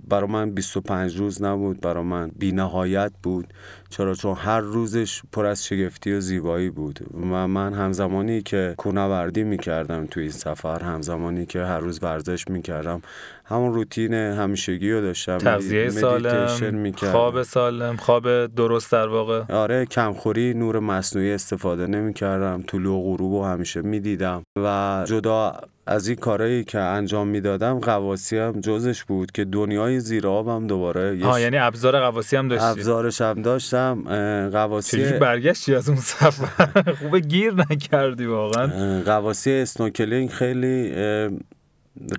برای من 25 روز نبود، برای من بی‌نهایت بود. چرا؟ چون هر روزش پر از شگفتی و زیبایی بود. من همزمانی که کوهنوردی میکردم تو این سفر، همزمانی که هر روز ورزش میکردم، همون روتین همیشگی رو داشتم. تغذیه سالم، خواب سالم، خواب درست در واقع. آره، کمخوری، نور مصنوعی استفاده نمیکردم، طلوع و غروب رو همیشه میدیدم و جدا از این کارهایی که انجام میدادم غواصی هم جزش بود که دنیای زیر آبم دوباره یعنی ابزار غواصی هم داشتی؟ ابزارش هم داشتم. غواصی چجوری برگشتی از اون سفر؟ خوبه گیر نکردی واقعا. غواصی اسنوکلینگ خیلی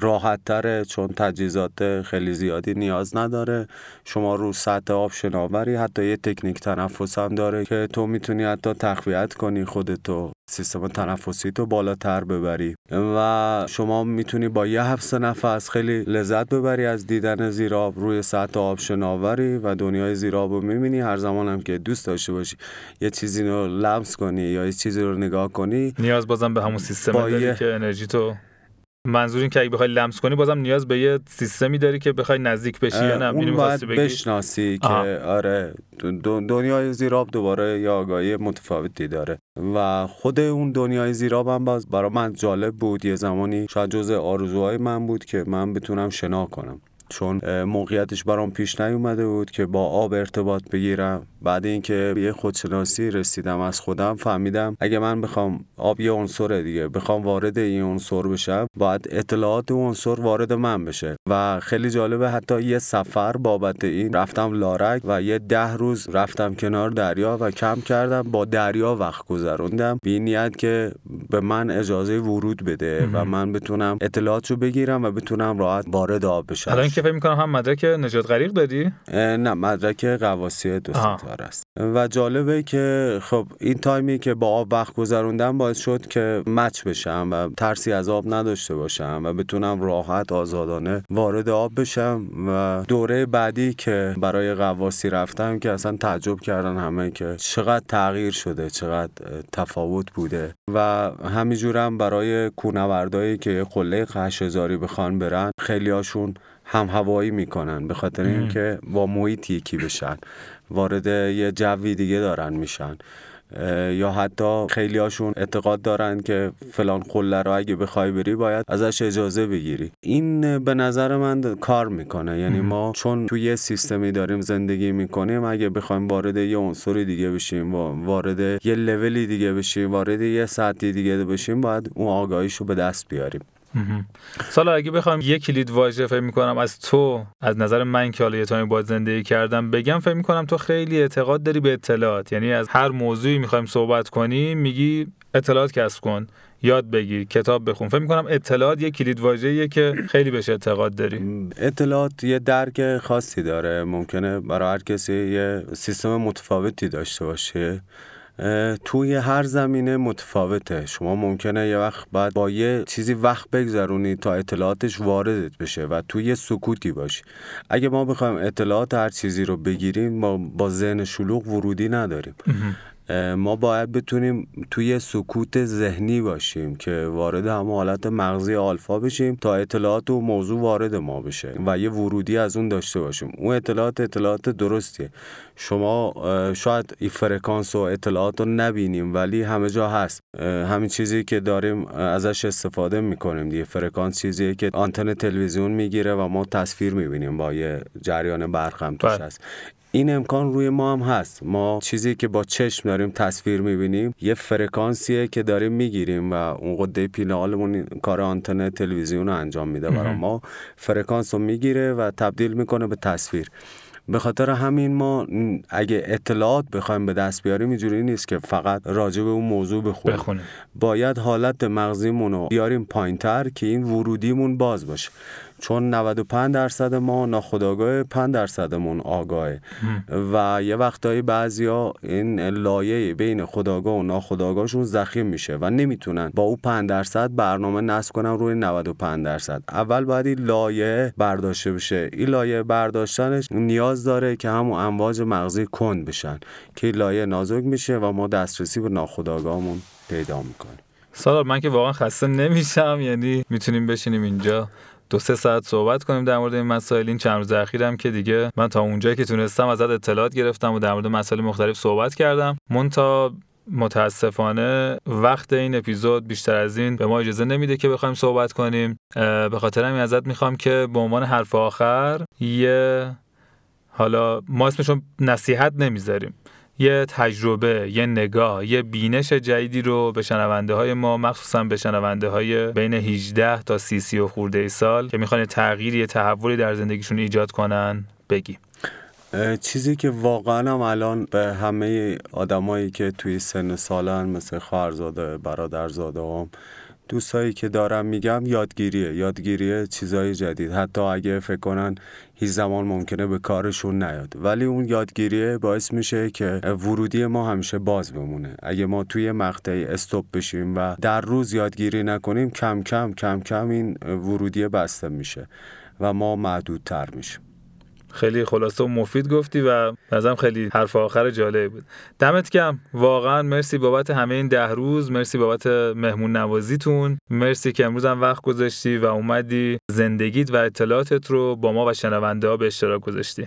راحت تره چون تجهیزات خیلی زیادی نیاز نداره. شما رو سطح آب شناوری، حتی یه تکنیک تنفس هم داره که تو میتونی حتی تقویت کنی خودتو، سیستم تنفسی تو بالاتر ببری و شما میتونی با یه حبس نفس خیلی لذت ببری از دیدن زیر آب، روی سطح آب شناوری و دنیای زیر آب رو میبینی. هر زمان هم که دوست داشته باشی یه چیزی رو لمس کنی یا یه چیزی رو نگاه کنی، نیاز بازم به همون سیستم داری که انرژی تو، منظور این که اگه بخوای لمس کنی بازم نیاز به یه سیستمی داری که بخوای نزدیک بشی یا نه، اون باید بشناسی که آره دنیای زیراب دوباره یه آگاهی متفاوتی داره و خود اون دنیای زیراب هم باز برای من جالب بود. یه زمانی شاید جزء آرزوهای من بود که من بتونم شنا کنم، چون موقعیتش برام پیش نیومده بود که با آب ارتباط بگیرم. بعد اینکه به خودشناسی رسیدم از خودم، فهمیدم اگه من بخوام، آب یه عنصره دیگه، بخوام وارد این عنصر بشم باید اطلاعات اون عنصر وارد من بشه و خیلی جالبه. حتی یه سفر بابت این رفتم لارک و یه 10 روز رفتم کنار دریا و کم کردم، با دریا وقت گذروندم به این نیت که به من اجازه ورود بده و من بتونم اطلاعاتشو بگیرم و بتونم راحت وارد آب بشم. فکر میکنم هم مدرک نجات غریق دادی؟ نه، مدرک غواصی 2 ستاره است و جالبه که خب این تایمی که با آب وقت گذروندم باعث شد که مچ بشم و ترسی از آب نداشته باشم و بتونم راحت آزادانه وارد آب بشم. و دوره بعدی که برای غواصی رفتم که اصلا تعجب کردن همه که چقدر تغییر شده، چقدر تفاوت بوده و همینجورم برای کوهنوردایی که قله خشزاری بخوان برن، خیلیاشون هم هوایی میکنن به خاطر اینکه با محیط یکی بشن، وارد یه جوی دیگه دارن میشن. یا حتی خیلی هاشون اعتقاد دارن که فلان قله رو اگه بخوای بری باید ازش اجازه بگیری. این به نظر من کار میکنه، یعنی ما چون توی یه سیستمی داریم زندگی میکنیم، اگه بخوایم وارد یه عنصری دیگه بشیم، وارد یه لولی دیگه بشیم، وارد یه سطحی دیگه بشیم، باید اون آگاهیشو به دست بیاریم. سالار، اگه بخوام یک کلید واژه فکر می‌کنم از تو، از نظر من که حالا یه تایمی باید زندگی کردم بگم، فکر می‌کنم تو خیلی اعتقاد داری به اطلاعات. یعنی از هر موضوعی می‌خوایم صحبت کنیم میگی اطلاعات کسب کن، یاد بگیر، کتاب بخون. فکر می‌کنم اطلاعات یک کلید واژه‌ایه که خیلی بهش اعتقاد داری. اطلاعات یه درک خاصی داره، ممکنه برای هر کسی یه سیستم متفاوتی داشته باشه، توی هر زمینه متفاوته. شما ممکنه یه وقت بعد با یه چیزی وقت بگذرونی تا اطلاعاتش واردت بشه و توی یه سکوتی باشی. اگه ما بخوایم اطلاعات هر چیزی رو بگیریم، ما با ذهن شلوغ ورودی نداریم. ما باید بتونیم توی سکوت ذهنی باشیم که وارد همه حالت مغزی آلفا بشیم تا اطلاعات و موضوع وارد ما بشه و یه ورودی از اون داشته باشیم. اون اطلاعات درستیه. شما شاید این فرکانس و اطلاعات رو نبینیم ولی همه جا هست. همین چیزی که داریم ازش استفاده میکنیم دیگه. فرکانس چیزیه که آنتن تلویزیون میگیره و ما تصویر میبینیم با یه جریان برق هم توش هست. این امکان روی ما هم هست. ما چیزی که با چشم داریم تصویر میبینیم یه فرکانسیه که داریم میگیریم و اون قده پینالمون کار آنتن تلویزیون رو انجام میده برای ما، فرکانس رو میگیره و تبدیل میکنه به تصویر. به خاطر همین ما اگه اطلاعات بخوایم به دست بیاریم اینجوری نیست که فقط راجع به اون موضوع بخونیم. باید حالت مغزیمون رو بیاریم پایین‌تر که این ورودیمون باز باشه، چون 95% ما ناخودآگاه، 5%مون آگاهه و یه وقتایی بعضیا این لایه بین خودآگاه و ناخودآگاهشون ضخیم میشه و نمیتونن با اون 5% برنامه نصب کنن روی 95%. اول باید این لایه برداشته بشه. این لایه برداشتنش نیاز داره که همون امواج مغزی کند بشن که این لایه نازک میشه و ما دسترسی به ناخودآگاهمون پیدا میکنیم. سالار، من که واقعا خسته نمیشم، یعنی میتونیم بشینیم اینجا 2-3 ساعت صحبت کنیم در مورد این مسائل. این چند روز اخیرم که دیگه من تا اونجایی که تونستم ازت اطلاعات گرفتم و در مورد مسائل مختلف صحبت کردم. منتها متاسفانه وقت این اپیزود بیشتر از این به ما اجازه نمیده که بخوایم صحبت کنیم. به خاطر همین ازت میخوام که به عنوان حرف آخر یه، حالا ما اسمشون نصیحت نمیذاریم، یه تجربه، یه نگاه، یه بینش جدیدی رو به شنونده های ما، مخصوصا به شنونده های بین 18 تا 30 و خورده ای سال که میخوان تغییری، یه تحولی در زندگیشون ایجاد کنن بگی. چیزی که واقعا هم الان به همه آدمایی که توی سن سالن، مثل خواهرزاده، برادرزاده هم، دوستایی که دارم میگم، یادگیریه چیزای جدید. حتی اگه فکر کنن هیچ زمان ممکنه به کارشون نیاد، ولی اون یادگیریه باعث میشه که ورودی ما همیشه باز بمونه. اگه ما توی مقطعی استاپ بشیم و در روز یادگیری نکنیم، کم کم کم کم این ورودی بسته میشه و ما محدودتر میشیم. خیلی خلاصه و مفید گفتی و نظرم خیلی حرف آخر جالب بود. دمت گرم واقعا، مرسی بابت همه این 10 روز، مرسی بابت مهمون نوازیتون، مرسی که امروز هم وقت گذاشتی و اومدی زندگیت و اطلاعاتت رو با ما و شنونده ها به اشتراک گذاشتی.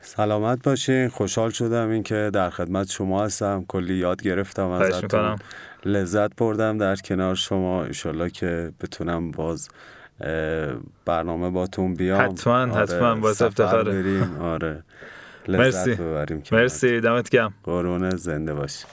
سلامت باشین. خوشحال شدم اینکه در خدمت شما هستم. کلی یاد گرفتم ازتون، لذت بردم در کنار شما. انشالله که بتونم باز برنامه باتون بیام. حتما باز افتخاره. بریم. آره، مرسی ببریم. مرسی، دمت گرم. قربونت، زنده باش.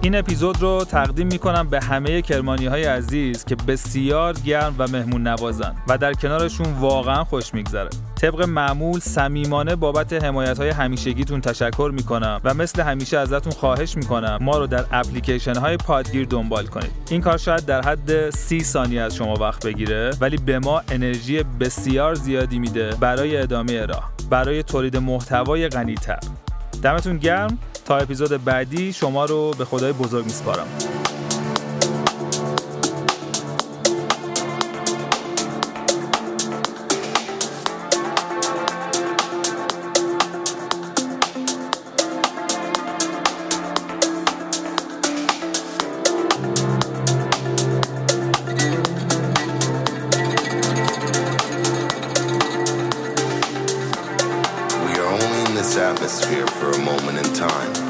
این اپیزود رو تقدیم میکنم به همه کرمانی‌های عزیز که بسیار گرم و مهمون نوازن و در کنارشون واقعا خوش میگذره. طبق معمول صمیمانه بابت حمایت‌های همیشگیتون تشکر میکنم و مثل همیشه ازتون خواهش میکنم ما رو در اپلیکیشن‌های پادگیر دنبال کنید. این کار شاید در حد 30 ثانیه از شما وقت بگیره، ولی به ما انرژی بسیار زیادی میده برای ادامه راه، برای تولید محتوای غنی‌تر. دمتون گرم. تا اپیزود بعدی شما رو به خدای بزرگ میسپارم. Atmosphere for a moment in time.